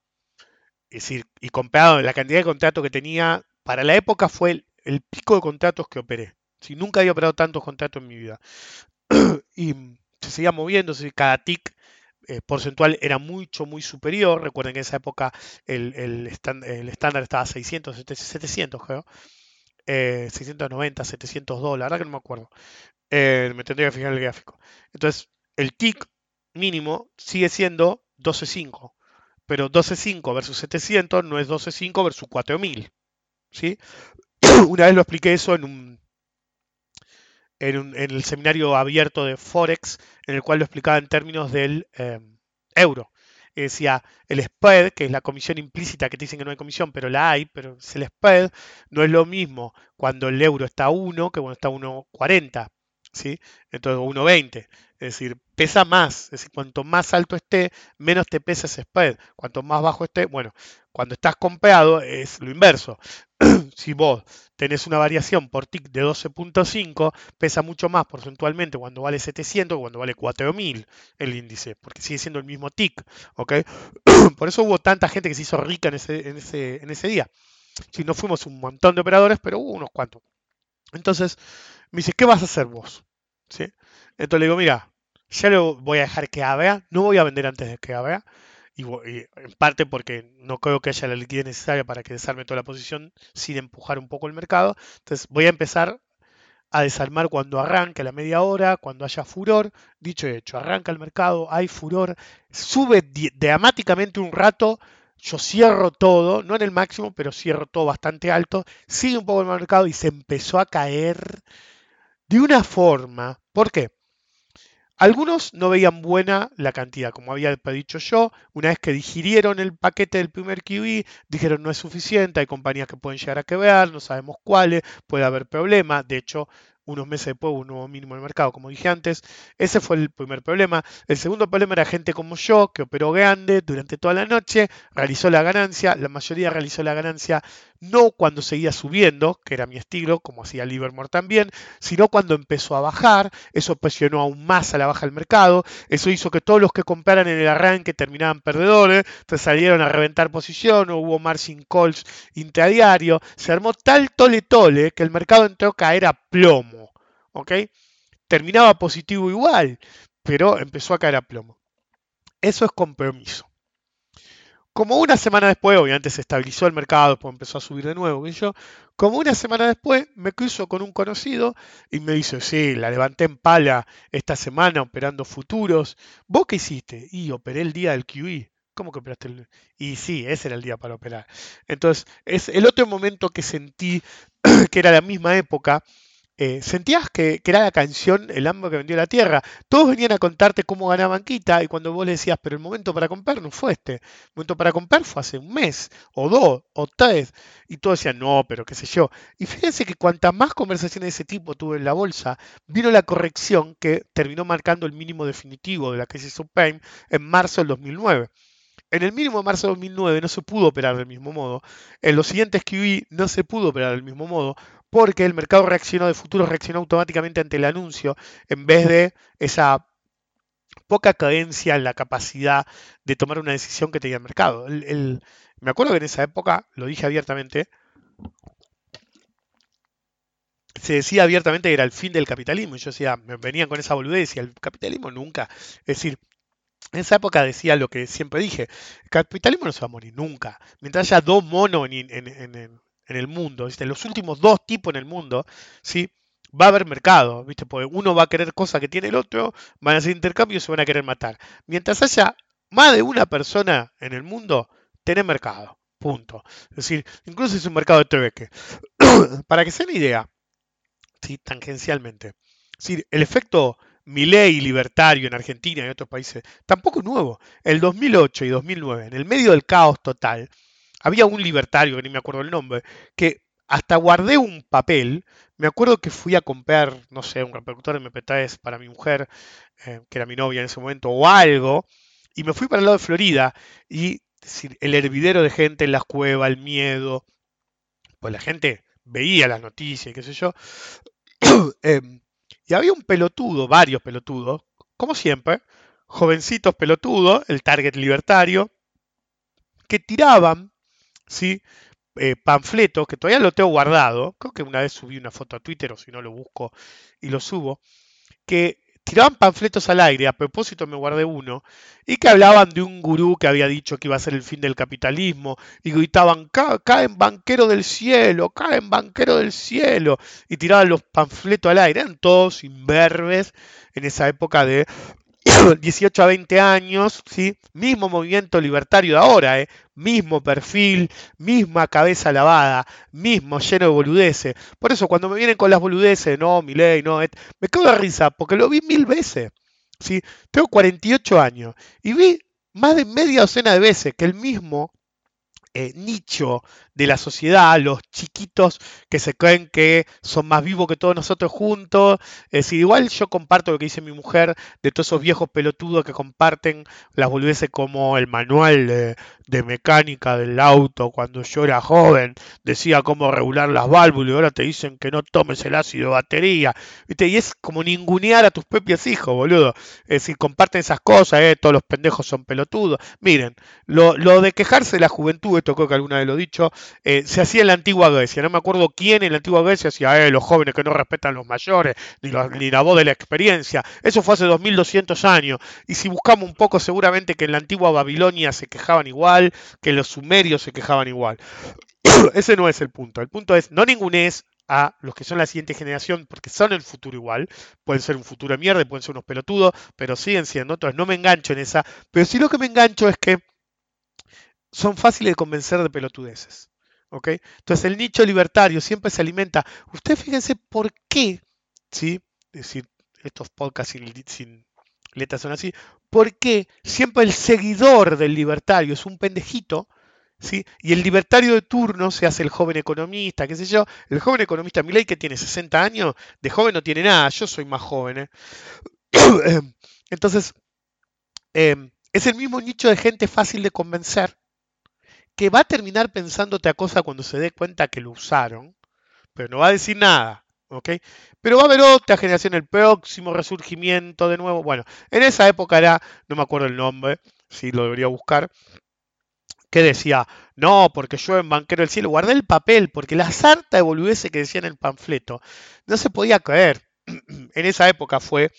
Es decir, y comparado la cantidad de contratos que tenía, para la época fue el, el pico de contratos que operé. Sí, nunca había operado tantos contratos en mi vida. Y se seguía moviendo, cada tick eh, porcentual era mucho, muy superior. Recuerden que en esa época el, el, stand, el estándar estaba seiscientos, setecientos, creo. Eh, seiscientos noventa, setecientos dólares, la verdad que no me acuerdo. Eh, me tendría que fijar el gráfico. Entonces, el tick mínimo sigue siendo doce punto cinco, pero doce punto cinco versus setecientos no es doce punto cinco versus cuatro mil, ¿sí? Una vez lo expliqué eso en un, en un en el seminario abierto de Forex, en el cual lo explicaba en términos del eh, euro. Que decía, el spread, que es la comisión implícita, que te dicen que no hay comisión, pero la hay, pero es el spread, no es lo mismo cuando el euro está a uno que cuando está a uno cuarenta, ¿sí? Entonces uno veinte, es decir, pesa más, es decir, cuanto más alto esté, menos te pesa ese spread, cuanto más bajo esté, bueno, cuando estás comprado es lo inverso. Si vos tenés una variación por tick de doce punto cinco, pesa mucho más porcentualmente cuando vale setecientos que cuando vale cuatro mil el índice, porque sigue siendo el mismo tick, ¿ok? Por eso hubo tanta gente que se hizo rica en ese, en ese, en ese día. Si no fuimos un montón de operadores, pero hubo unos cuantos. Entonces me dice, ¿qué vas a hacer vos? ¿Sí? Entonces le digo, mira, ya lo voy a dejar que abra, no voy a vender antes de que abra. Y, y en parte porque no creo que haya la liquidez necesaria para que desarme toda la posición sin empujar un poco el mercado. Entonces voy a empezar a desarmar cuando arranque a la media hora, cuando haya furor. Dicho y hecho, arranca el mercado, hay furor, sube dramáticamente un rato, yo cierro todo, no en el máximo, pero cierro todo bastante alto, sigue un poco el mercado y se empezó a caer de una forma. ¿Por qué? Algunos no veían buena la cantidad, como había dicho yo. Una vez que digirieron el paquete del primer Q E, dijeron no es suficiente, hay compañías que pueden llegar a quebrar, no sabemos cuáles, puede haber problemas. De hecho, unos meses después hubo un nuevo mínimo del mercado, como dije antes. Ese fue el primer problema. El segundo problema era gente como yo, que operó grande durante toda la noche, realizó la ganancia, la mayoría realizó la ganancia no cuando seguía subiendo, que era mi estilo, como hacía Livermore también, sino cuando empezó a bajar. Eso presionó aún más a la baja del mercado, eso hizo que todos los que compraran en el arranque terminaban perdedores, entonces salieron a reventar posición, hubo margin calls intradiario, se armó tal tole tole que el mercado entró a caer a plomo, ¿ok? Terminaba positivo igual, pero empezó a caer a plomo. Eso es compromiso. Como una semana después, obviamente se estabilizó el mercado, después empezó a subir de nuevo, y yo, como una semana después, me cruzo con un conocido y me dice, sí, la levanté en pala esta semana operando futuros. ¿Vos qué hiciste? Y operé el día del Q E. ¿Cómo que operaste el...? Y sí, ese era el día para operar. Entonces, es el otro momento que sentí, que era la misma época, eh, sentías que, que era la canción El hambre que vendió la tierra. Todos venían a contarte cómo ganaban quita y cuando vos le decías, pero el momento para comprar no fue este. El momento para comprar fue hace un mes, o dos, o tres. Y todos decían, no, pero qué sé yo. Y fíjense que cuantas más conversaciones de ese tipo tuve en la bolsa, vino la corrección que terminó marcando el mínimo definitivo de la crisis subprime en marzo del dos mil nueve. En el mínimo de marzo de dos mil nueve no se pudo operar del mismo modo. En los siguientes Q E no se pudo operar del mismo modo porque el mercado reaccionó de futuros, reaccionó automáticamente ante el anuncio en vez de esa poca cadencia en la capacidad de tomar una decisión que tenía el mercado. El, el, me acuerdo que en esa época, lo dije abiertamente, se decía abiertamente que era el fin del capitalismo. Y yo decía, me venían con esa boludez y el capitalismo nunca. Es decir, en esa época decía lo que siempre dije, el capitalismo no se va a morir nunca. Mientras haya dos monos en, en, en, en el mundo, ¿viste? Los últimos dos tipos en el mundo, ¿sí? Va a haber mercado, ¿viste? Porque uno va a querer cosas que tiene el otro, van a hacer intercambios y se van a querer matar. Mientras haya más de una persona en el mundo, tenés mercado, punto. Es decir, incluso es un mercado de trueque. Para que se den idea, ¿sí? Tangencialmente, es decir, el efecto Milei libertario en Argentina y en otros países, tampoco es nuevo. El dos mil ocho y dos mil nueve, en el medio del caos total, había un libertario, que ni me acuerdo el nombre, que hasta guardé un papel. Me acuerdo que fui a comprar, no sé, un reproductor de M P tres para mi mujer, eh, que era mi novia en ese momento, o algo, y me fui para el lado de Florida, y decir, el hervidero de gente en las cuevas, el miedo, pues la gente veía las noticias y qué sé yo. eh, Y había un pelotudo, varios pelotudos, como siempre, jovencitos pelotudos, el target libertario, que tiraban, ¿sí? eh, panfletos, que todavía lo tengo guardado, creo que una vez subí una foto a Twitter, o si no lo busco y lo subo, que tiraban panfletos al aire, a propósito me guardé uno, y que hablaban de un gurú que había dicho que iba a ser el fin del capitalismo, y gritaban, caen banqueros del cielo, caen banqueros del cielo, y tiraban los panfletos al aire, eran todos imberbes en esa época de dieciocho a veinte años, ¿sí? Mismo movimiento libertario de ahora, ¿eh? Mismo perfil, misma cabeza lavada, mismo lleno de boludeces. Por eso cuando me vienen con las boludeces, no, Milei, no, et, me cago de risa, porque lo vi mil veces, ¿sí? Tengo cuarenta y ocho años y vi más de media docena de veces que el mismo eh, nicho de la sociedad, los chiquitos que se creen que son más vivos que todos nosotros juntos. Es decir, igual yo comparto lo que dice mi mujer de todos esos viejos pelotudos que comparten las boludeces como el manual de, de mecánica del auto cuando yo era joven, decía cómo regular las válvulas y ahora te dicen que no tomes el ácido de batería. ¿Viste? Y es como ningunear a tus propios hijos, boludo. Es decir, comparten esas cosas, ¿eh? Todos los pendejos son pelotudos. Miren, lo, lo de quejarse de la juventud, esto creo que alguna vez lo he dicho, Eh, se hacía en la antigua Grecia, no me acuerdo quién en la antigua Grecia hacía, eh, los jóvenes que no respetan a los mayores, ni, los, ni la voz de la experiencia. Eso fue hace dos mil doscientos años, y si buscamos un poco seguramente que en la antigua Babilonia se quejaban igual, que los sumerios se quejaban igual. Ese no es el punto, el punto es, no ningunees a los que son la siguiente generación, porque son el futuro igual, pueden ser un futuro de mierda, pueden ser unos pelotudos, pero siguen siendo, entonces no me engancho en esa, pero sí lo que me engancho es que son fáciles de convencer de pelotudeces. ¿Okay? Entonces el nicho libertario siempre se alimenta. Ustedes fíjense por qué, ¿sí? Es decir, estos podcasts sin, sin letras son así, por qué siempre el seguidor del libertario es un pendejito ¿sí? Y el libertario de turno se hace el joven economista, qué sé yo. El joven economista Milei, que tiene sesenta años, de joven no tiene nada. Yo soy más joven, ¿eh? Entonces, eh, es el mismo nicho de gente fácil de convencer, que va a terminar pensándote a cosa cuando se dé cuenta que lo usaron, pero no va a decir nada, ¿ok? Pero va a haber otra generación, el próximo resurgimiento de nuevo. Bueno, en esa época era, no me acuerdo el nombre, si lo debería buscar, que decía, no, porque yo en Banquero del Cielo guardé el papel, porque la sarta de boludeces que decía en el panfleto no se podía creer. En esa época fue,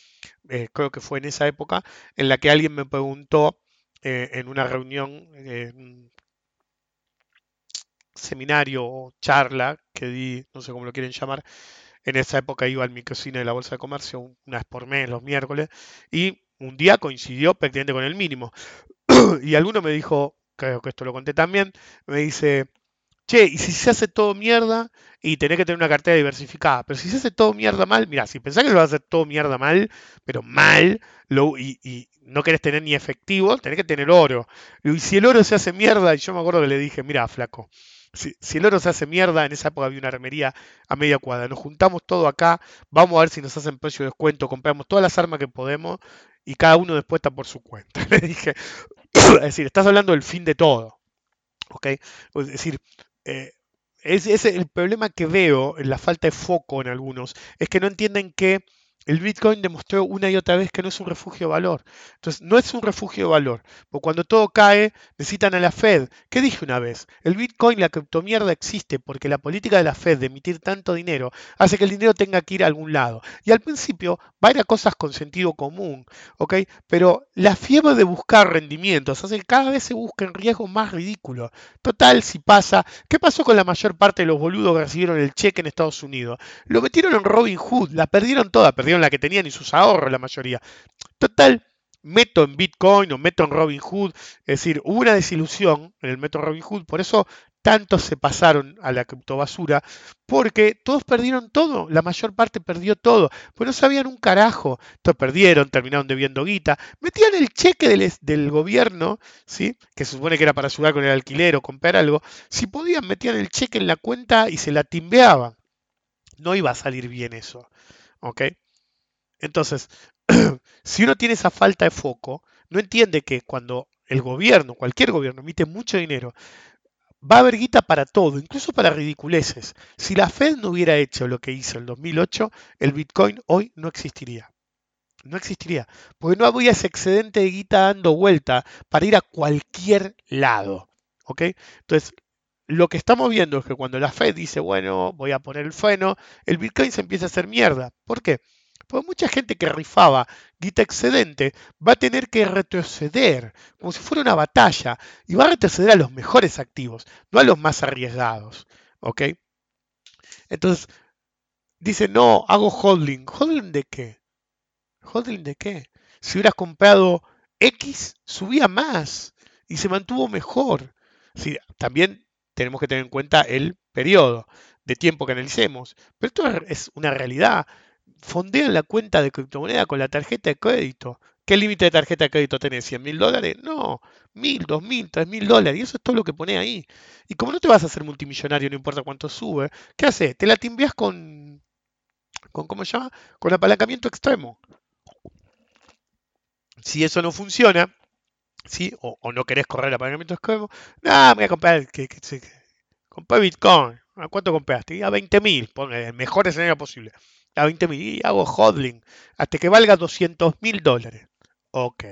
eh, creo que fue en esa época, en la que alguien me preguntó eh, en una reunión, eh, un seminario o charla que di, no sé cómo lo quieren llamar, en esa época iba al microcine de la Bolsa de Comercio, una vez por mes, los miércoles, y un día coincidió prácticamente con el mínimo. Y alguno me dijo, creo que esto lo conté también, me dice, che, y si se hace todo mierda, y tenés que tener una cartera diversificada, pero si se hace todo mierda mal, mirá, si pensás que lo vas a hacer todo mierda mal, pero mal, lo, y, y no querés tener ni efectivo, tenés que tener oro. Y si el oro se hace mierda, y yo me acuerdo que le dije, mirá, flaco, si, si el oro se hace mierda, en esa época había una armería a media cuadra, nos juntamos todo acá, vamos a ver si nos hacen precio de descuento, compramos todas las armas que podemos, y cada uno después está por su cuenta. Le dije, es decir, estás hablando del fin de todo, ¿ok? Es decir, Eh, es, es el problema que veo en la falta de foco en algunos, es que no entienden que el Bitcoin demostró una y otra vez que no es un refugio de valor. Entonces, no es un refugio de valor, porque cuando todo cae, necesitan a la Fed. ¿Qué dije una vez? El Bitcoin, la criptomierda, existe porque la política de la Fed de emitir tanto dinero hace que el dinero tenga que ir a algún lado. Y al principio va a ir a cosas con sentido común, ¿ok? Pero la fiebre de buscar rendimientos hace que cada vez se busquen riesgos más ridículos. Total, si pasa, ¿qué pasó con la mayor parte de los boludos que recibieron el cheque en Estados Unidos? Lo metieron en Robin Hood, la perdieron toda, perdieron la que tenían y sus ahorros, la mayoría. Total, meto en Bitcoin o meto en Robin Hood. Es decir, hubo una desilusión en el método Robin Hood. Por eso tantos se pasaron a la criptobasura, porque todos perdieron todo. La mayor parte perdió todo. Pues no sabían un carajo. Entonces perdieron, terminaron debiendo guita. Metían el cheque del, del gobierno, ¿sí? Que se supone que era para ayudar con el alquiler o comprar algo. Si podían, metían el cheque en la cuenta y se la timbeaban. No iba a salir bien eso, ¿ok? Entonces, si uno tiene esa falta de foco, no entiende que cuando el gobierno, cualquier gobierno, emite mucho dinero, va a haber guita para todo, incluso para ridiculeces. Si la Fed no hubiera hecho lo que hizo en dos mil ocho, el Bitcoin hoy no existiría. No existiría, porque no habría ese excedente de guita dando vuelta para ir a cualquier lado, ¿ok? Entonces, lo que estamos viendo es que cuando la Fed dice, bueno, voy a poner el freno, el Bitcoin se empieza a hacer mierda. ¿Por qué? Porque mucha gente que rifaba guita excedente va a tener que retroceder, como si fuera una batalla, y va a retroceder a los mejores activos, no a los más arriesgados, ¿ok? Entonces, dice, no, hago holding. ¿Holding de qué? ¿Holding de qué? Si hubieras comprado X, subía más y se mantuvo mejor. Sí, también tenemos que tener en cuenta el periodo de tiempo que analicemos. Pero esto es una realidad. Fondean la cuenta de criptomoneda con la tarjeta de crédito. ¿Qué límite de tarjeta de crédito tenés? ¿Cien mil dólares? No, mil, dos mil, tres mil dólares. Y eso es todo lo que ponés ahí. Y como no te vas a hacer multimillonario, no importa cuánto sube, ¿qué haces? Te la timbias con, con, ¿cómo se llama? Con apalancamiento extremo. Si eso no funciona, ¿sí? O, o no querés correr apalancamiento extremo, nada, me voy a comprar, que, que, que, compré Bitcoin. ¿A cuánto compraste? A veinte mil, ponle el mejor escenario posible. A veinte mil y hago hodling hasta que valga doscientos mil dólares. Ok,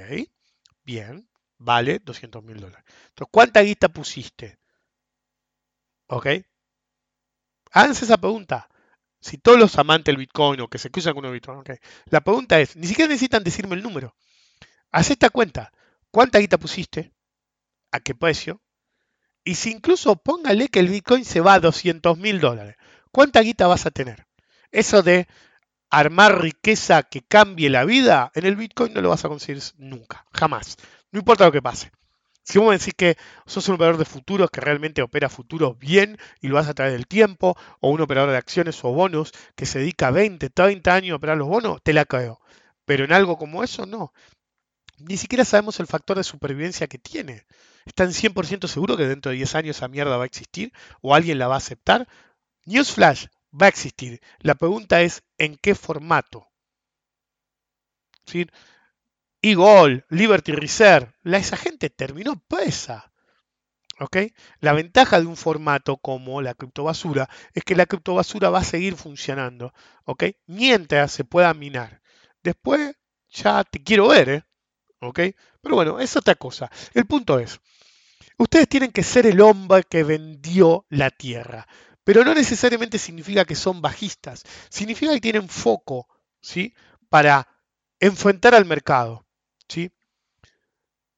bien, vale doscientos mil dólares. Entonces, ¿cuánta guita pusiste? Ok, háganse esa pregunta. Si todos los amantes del Bitcoin o que se cruzan con un Bitcoin, okay. La pregunta es: ni siquiera necesitan decirme el número. Haz esta cuenta: ¿cuánta guita pusiste? ¿A qué precio? Y si incluso póngale que el Bitcoin se va a doscientos mil dólares, ¿cuánta guita vas a tener? Eso de armar riqueza que cambie la vida, en el Bitcoin no lo vas a conseguir nunca, jamás. No importa lo que pase. Si vos me decís que sos un operador de futuros que realmente opera futuros bien y lo vas a traer del tiempo, o un operador de acciones o bonos que se dedica veinte, treinta años a operar los bonos, te la creo. Pero en algo como eso, no. ni siquiera sabemos el factor de supervivencia que tiene. ¿Están cien por ciento seguros que dentro de diez años esa mierda va a existir o alguien la va a aceptar? Newsflash, va a existir. La pregunta es, ¿en qué formato? ¿Sí? E-Gold, Liberty Reserve, la, esa gente terminó presa. ¿Okay? La ventaja de un formato como la criptobasura es que la criptobasura va a seguir funcionando, ¿okay? Mientras se pueda minar. Después ya te quiero ver, ¿eh? ¿Okay? Pero bueno, es otra cosa. El punto es, ustedes tienen que ser el hombre que vendió la tierra. Pero no necesariamente significa que son bajistas. Significa que tienen foco, ¿sí?, para enfrentar al mercado, ¿sí?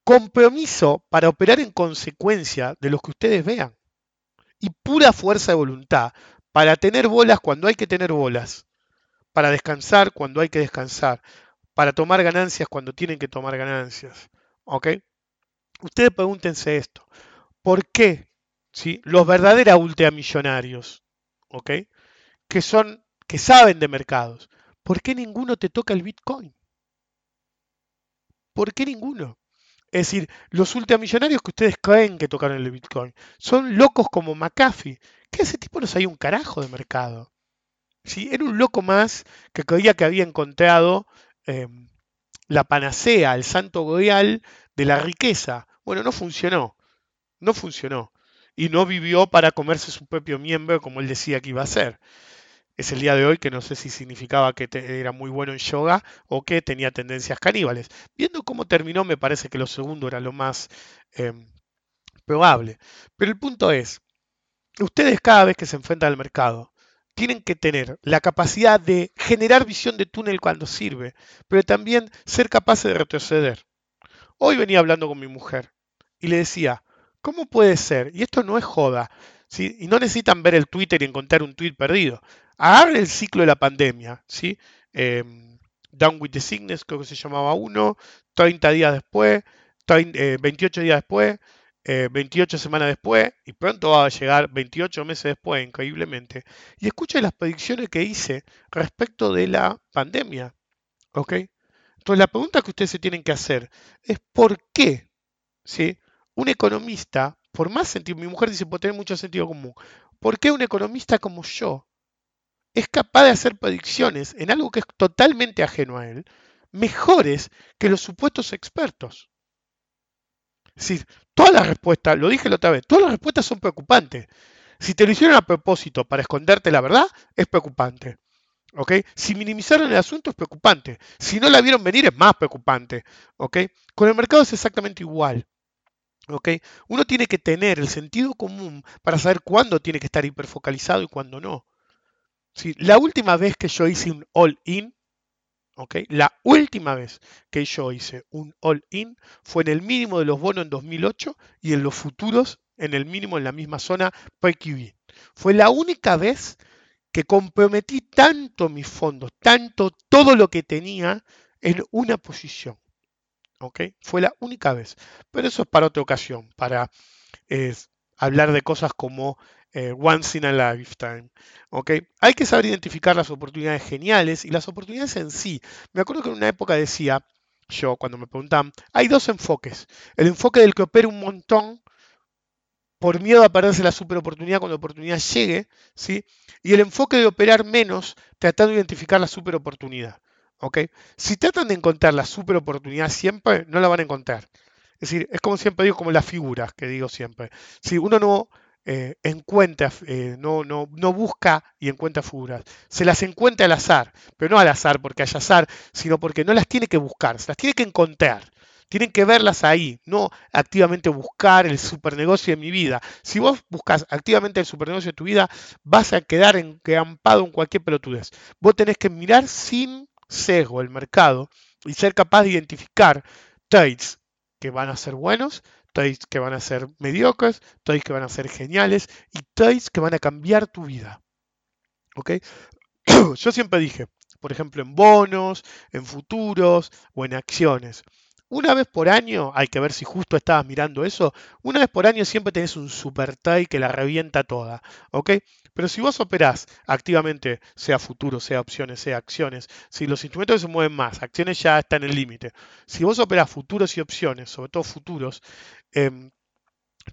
Compromiso para operar en consecuencia de lo que ustedes vean. Y pura fuerza de voluntad para tener bolas cuando hay que tener bolas. Para descansar cuando hay que descansar. Para tomar ganancias cuando tienen que tomar ganancias. ¿Ok? Ustedes pregúntense esto. ¿Por qué? ¿Sí? Los verdaderos ultramillonarios, ¿ok?, que son, que saben de mercados, ¿por qué ninguno te toca el Bitcoin? ¿Por qué ninguno? Es decir, los ultramillonarios que ustedes creen que tocaron el Bitcoin son locos como McAfee, que ese tipo no sabía un carajo de mercado, ¿sí? Era un loco más que creía que había encontrado eh, la panacea, el santo grial de la riqueza. Bueno, no funcionó, no funcionó. Y no vivió para comerse su propio miembro como él decía que iba a hacer. Es el día de hoy que no sé si significaba que te, era muy bueno en yoga o que tenía tendencias caníbales. Viendo cómo terminó, me parece que lo segundo era lo más eh, probable. Pero el punto es, ustedes cada vez que se enfrentan al mercado, tienen que tener la capacidad de generar visión de túnel cuando sirve, pero también ser capaces de retroceder. Hoy venía hablando con mi mujer y le decía, ¿cómo puede ser? Y esto no es joda, ¿sí? Y no necesitan ver el Twitter y encontrar un tweet perdido. Agarren el ciclo de la pandemia, ¿sí? Eh, Down with the Sickness, creo que se llamaba uno, treinta días después, treinta, eh, veintiocho días después, eh, veintiocho semanas después, y pronto va a llegar veintiocho meses después, increíblemente. Y escuchen las predicciones que hice respecto de la pandemia, ¿ok? Entonces la pregunta que ustedes se tienen que hacer es ¿por qué? ¿Sí? Un economista, por más sentido, mi mujer dice, puede tener mucho sentido común. ¿Por qué un economista como yo es capaz de hacer predicciones en algo que es totalmente ajeno a él, mejores que los supuestos expertos? Es decir, todas las respuestas, lo dije la otra vez, todas las respuestas son preocupantes. Si te lo hicieron a propósito para esconderte la verdad, es preocupante. ¿Okay? Si minimizaron el asunto, es preocupante. Si no la vieron venir, es más preocupante. ¿Okay? Con el mercado es exactamente igual. ¿Okay? Uno tiene que tener el sentido común para saber cuándo tiene que estar hiperfocalizado y cuándo no. ¿Sí? La última vez que yo hice un all-in, ¿okay? La última vez que yo hice un all-in fue en el mínimo de los bonos en dos mil ocho y en los futuros en el mínimo en la misma zona pre-Q E. Fue la única vez que comprometí tanto mis fondos, tanto todo lo que tenía en una posición. ¿Okay? Fue la única vez, pero eso es para otra ocasión, para eh, hablar de cosas como eh, once in a lifetime. ¿Okay? Hay que saber identificar las oportunidades geniales y las oportunidades en sí. Me acuerdo que en una época decía, yo cuando me preguntaban, hay dos enfoques. El enfoque del que opera un montón por miedo a perderse la superoportunidad cuando la oportunidad llegue, ¿sí? Y el enfoque de operar menos tratando de identificar la superoportunidad. ¿Okay? Si tratan de encontrar la super oportunidad siempre, no la van a encontrar. Es decir, es como siempre digo, como las figuras que digo siempre. Si uno no eh, encuentra, eh, no, no, no busca y encuentra figuras, se las encuentra al azar, pero no al azar porque hay azar, sino porque no las tiene que buscar, se las tiene que encontrar. Tienen que verlas ahí, no activamente buscar el supernegocio de mi vida. Si vos buscas activamente el supernegocio de tu vida, vas a quedar encampado en cualquier pelotudez. Vos tenés que mirar sin sesgo el mercado y ser capaz de identificar trades que van a ser buenos, trades que van a ser mediocres, trades que van a ser geniales y trades que van a cambiar tu vida. ¿Ok? Yo siempre dije, por ejemplo, en bonos, en futuros o en acciones, Una vez por año, hay que ver si justo estabas mirando eso, una vez por año siempre tenés un super tie que la revienta toda, ¿ok? Pero si vos operás activamente, sea futuro, sea opciones, sea acciones, si los instrumentos que se mueven más, acciones ya están en el límite, si vos operás futuros y opciones, sobre todo futuros, eh,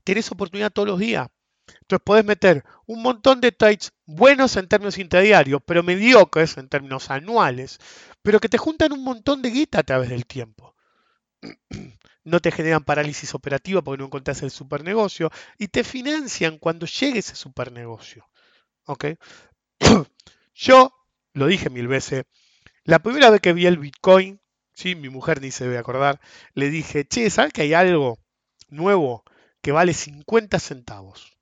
tenés oportunidad todos los días. Entonces podés meter un montón de trades buenos en términos interdiarios, pero mediocres en términos anuales, pero que te juntan un montón de guita a través del tiempo. No te generan parálisis operativa porque no encontrás el supernegocio y te financian cuando llegue ese supernegocio. ¿Okay? Yo lo dije mil veces. La primera vez que vi el Bitcoin, ¿sí? Mi mujer ni se debe acordar, le dije, che, ¿sabes que hay algo nuevo que vale cincuenta centavos?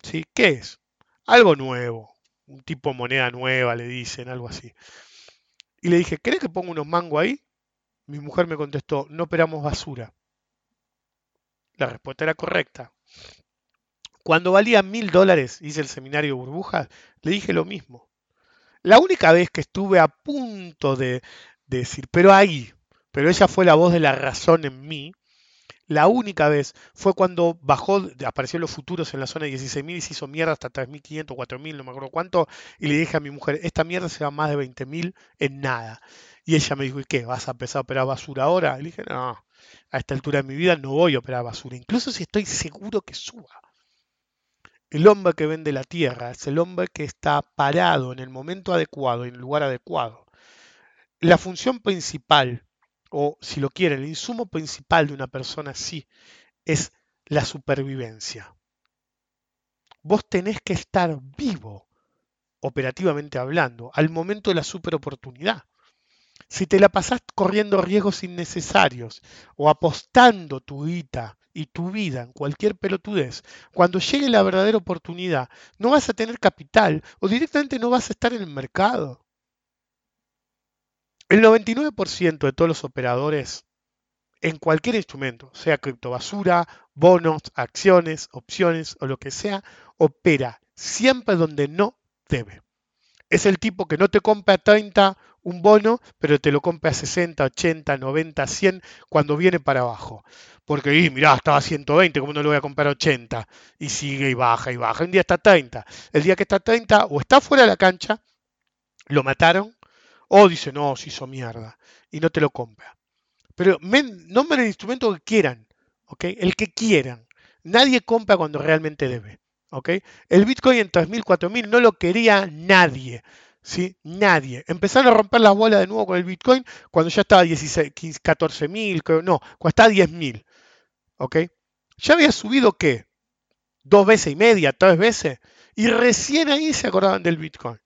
¿Sí? ¿Qué es? Algo nuevo. Un tipo de moneda nueva, le dicen, algo así. Y le dije, ¿querés que ponga unos mangos ahí? Mi mujer me contestó, no operamos basura. La respuesta era correcta. Cuando valía mil dólares, hice el seminario de burbujas, le dije lo mismo. La única vez que estuve a punto de, de decir, pero ahí, pero ella fue la voz de la razón en mí, la única vez fue cuando bajó, aparecieron los futuros en la zona de dieciséis mil y se hizo mierda hasta tres mil quinientos, cuatro mil, no me acuerdo cuánto, y le dije a mi mujer, esta mierda se va más de veinte mil en nada. Y ella me dijo, ¿y qué? ¿Vas a empezar a operar basura ahora? Y le dije, no, a esta altura de mi vida no voy a operar basura, incluso si estoy seguro que suba. El hombre que vende la tierra es el hombre que está parado en el momento adecuado, en el lugar adecuado. La función principal, o si lo quieren, el insumo principal de una persona así, es la supervivencia. Vos tenés que estar vivo, operativamente hablando, al momento de la superoportunidad. Si te la pasás corriendo riesgos innecesarios o apostando tu guita y tu vida en cualquier pelotudez, cuando llegue la verdadera oportunidad, no vas a tener capital o directamente no vas a estar en el mercado. El noventa y nueve por ciento de todos los operadores en cualquier instrumento, sea criptobasura, bonos, acciones, opciones o lo que sea, opera siempre donde no debe. Es el tipo que no te compra a treinta un bono, pero te lo compra a sesenta, ochenta, noventa, cien cuando viene para abajo. Porque, y, mirá, estaba a ciento veinte, ¿cómo no lo voy a comprar a ochenta? Y sigue y baja y baja. Un día está a treinta. El día que está a treinta, o está fuera de la cancha, lo mataron, o dice, no, se hizo mierda, y no te lo compra. Pero men, nombren el instrumento que quieran, ¿okay? El que quieran. Nadie compra cuando realmente debe. ¿Okay? El Bitcoin en tres mil, cuatro mil no lo quería nadie, ¿sí? Nadie. Empezaron a romper las bolas de nuevo con el Bitcoin cuando ya estaba catorce mil, no, cuando estaba diez mil, ¿okay? Ya había subido, ¿qué? Dos veces y media, tres veces, y recién ahí se acordaban del Bitcoin,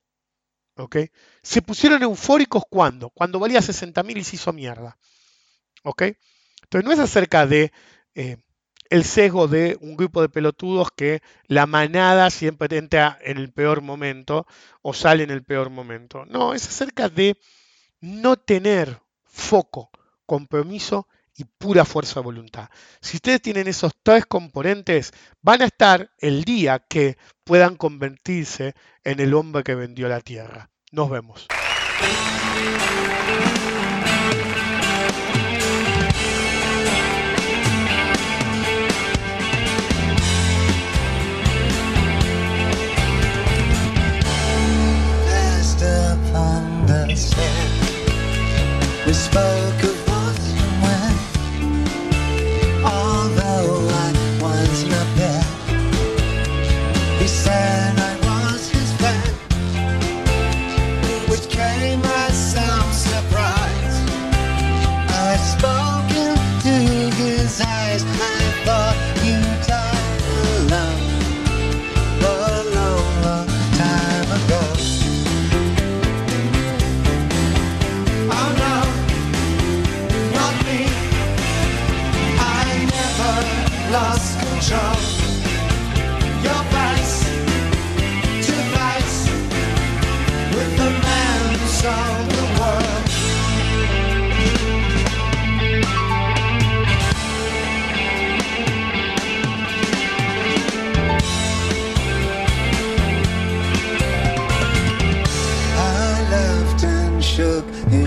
¿okay? Se pusieron eufóricos cuando, cuando valía sesenta mil y se hizo mierda, ¿okay? Entonces no es acerca de... Eh, el sesgo de un grupo de pelotudos que la manada siempre entra en el peor momento o sale en el peor momento. No, es acerca de no tener foco, compromiso y pura fuerza de voluntad. Si ustedes tienen esos tres componentes, van a estar el día que puedan convertirse en el hombre que vendió la tierra. Nos vemos. We spoke of what and when, although I was not there. He said I was his friend, which came as some surprise. I spoke into his eyes. I thought you died alone a long, long time ago. Lost control. Your vice to vice with the man who sold the world. I laughed and shook.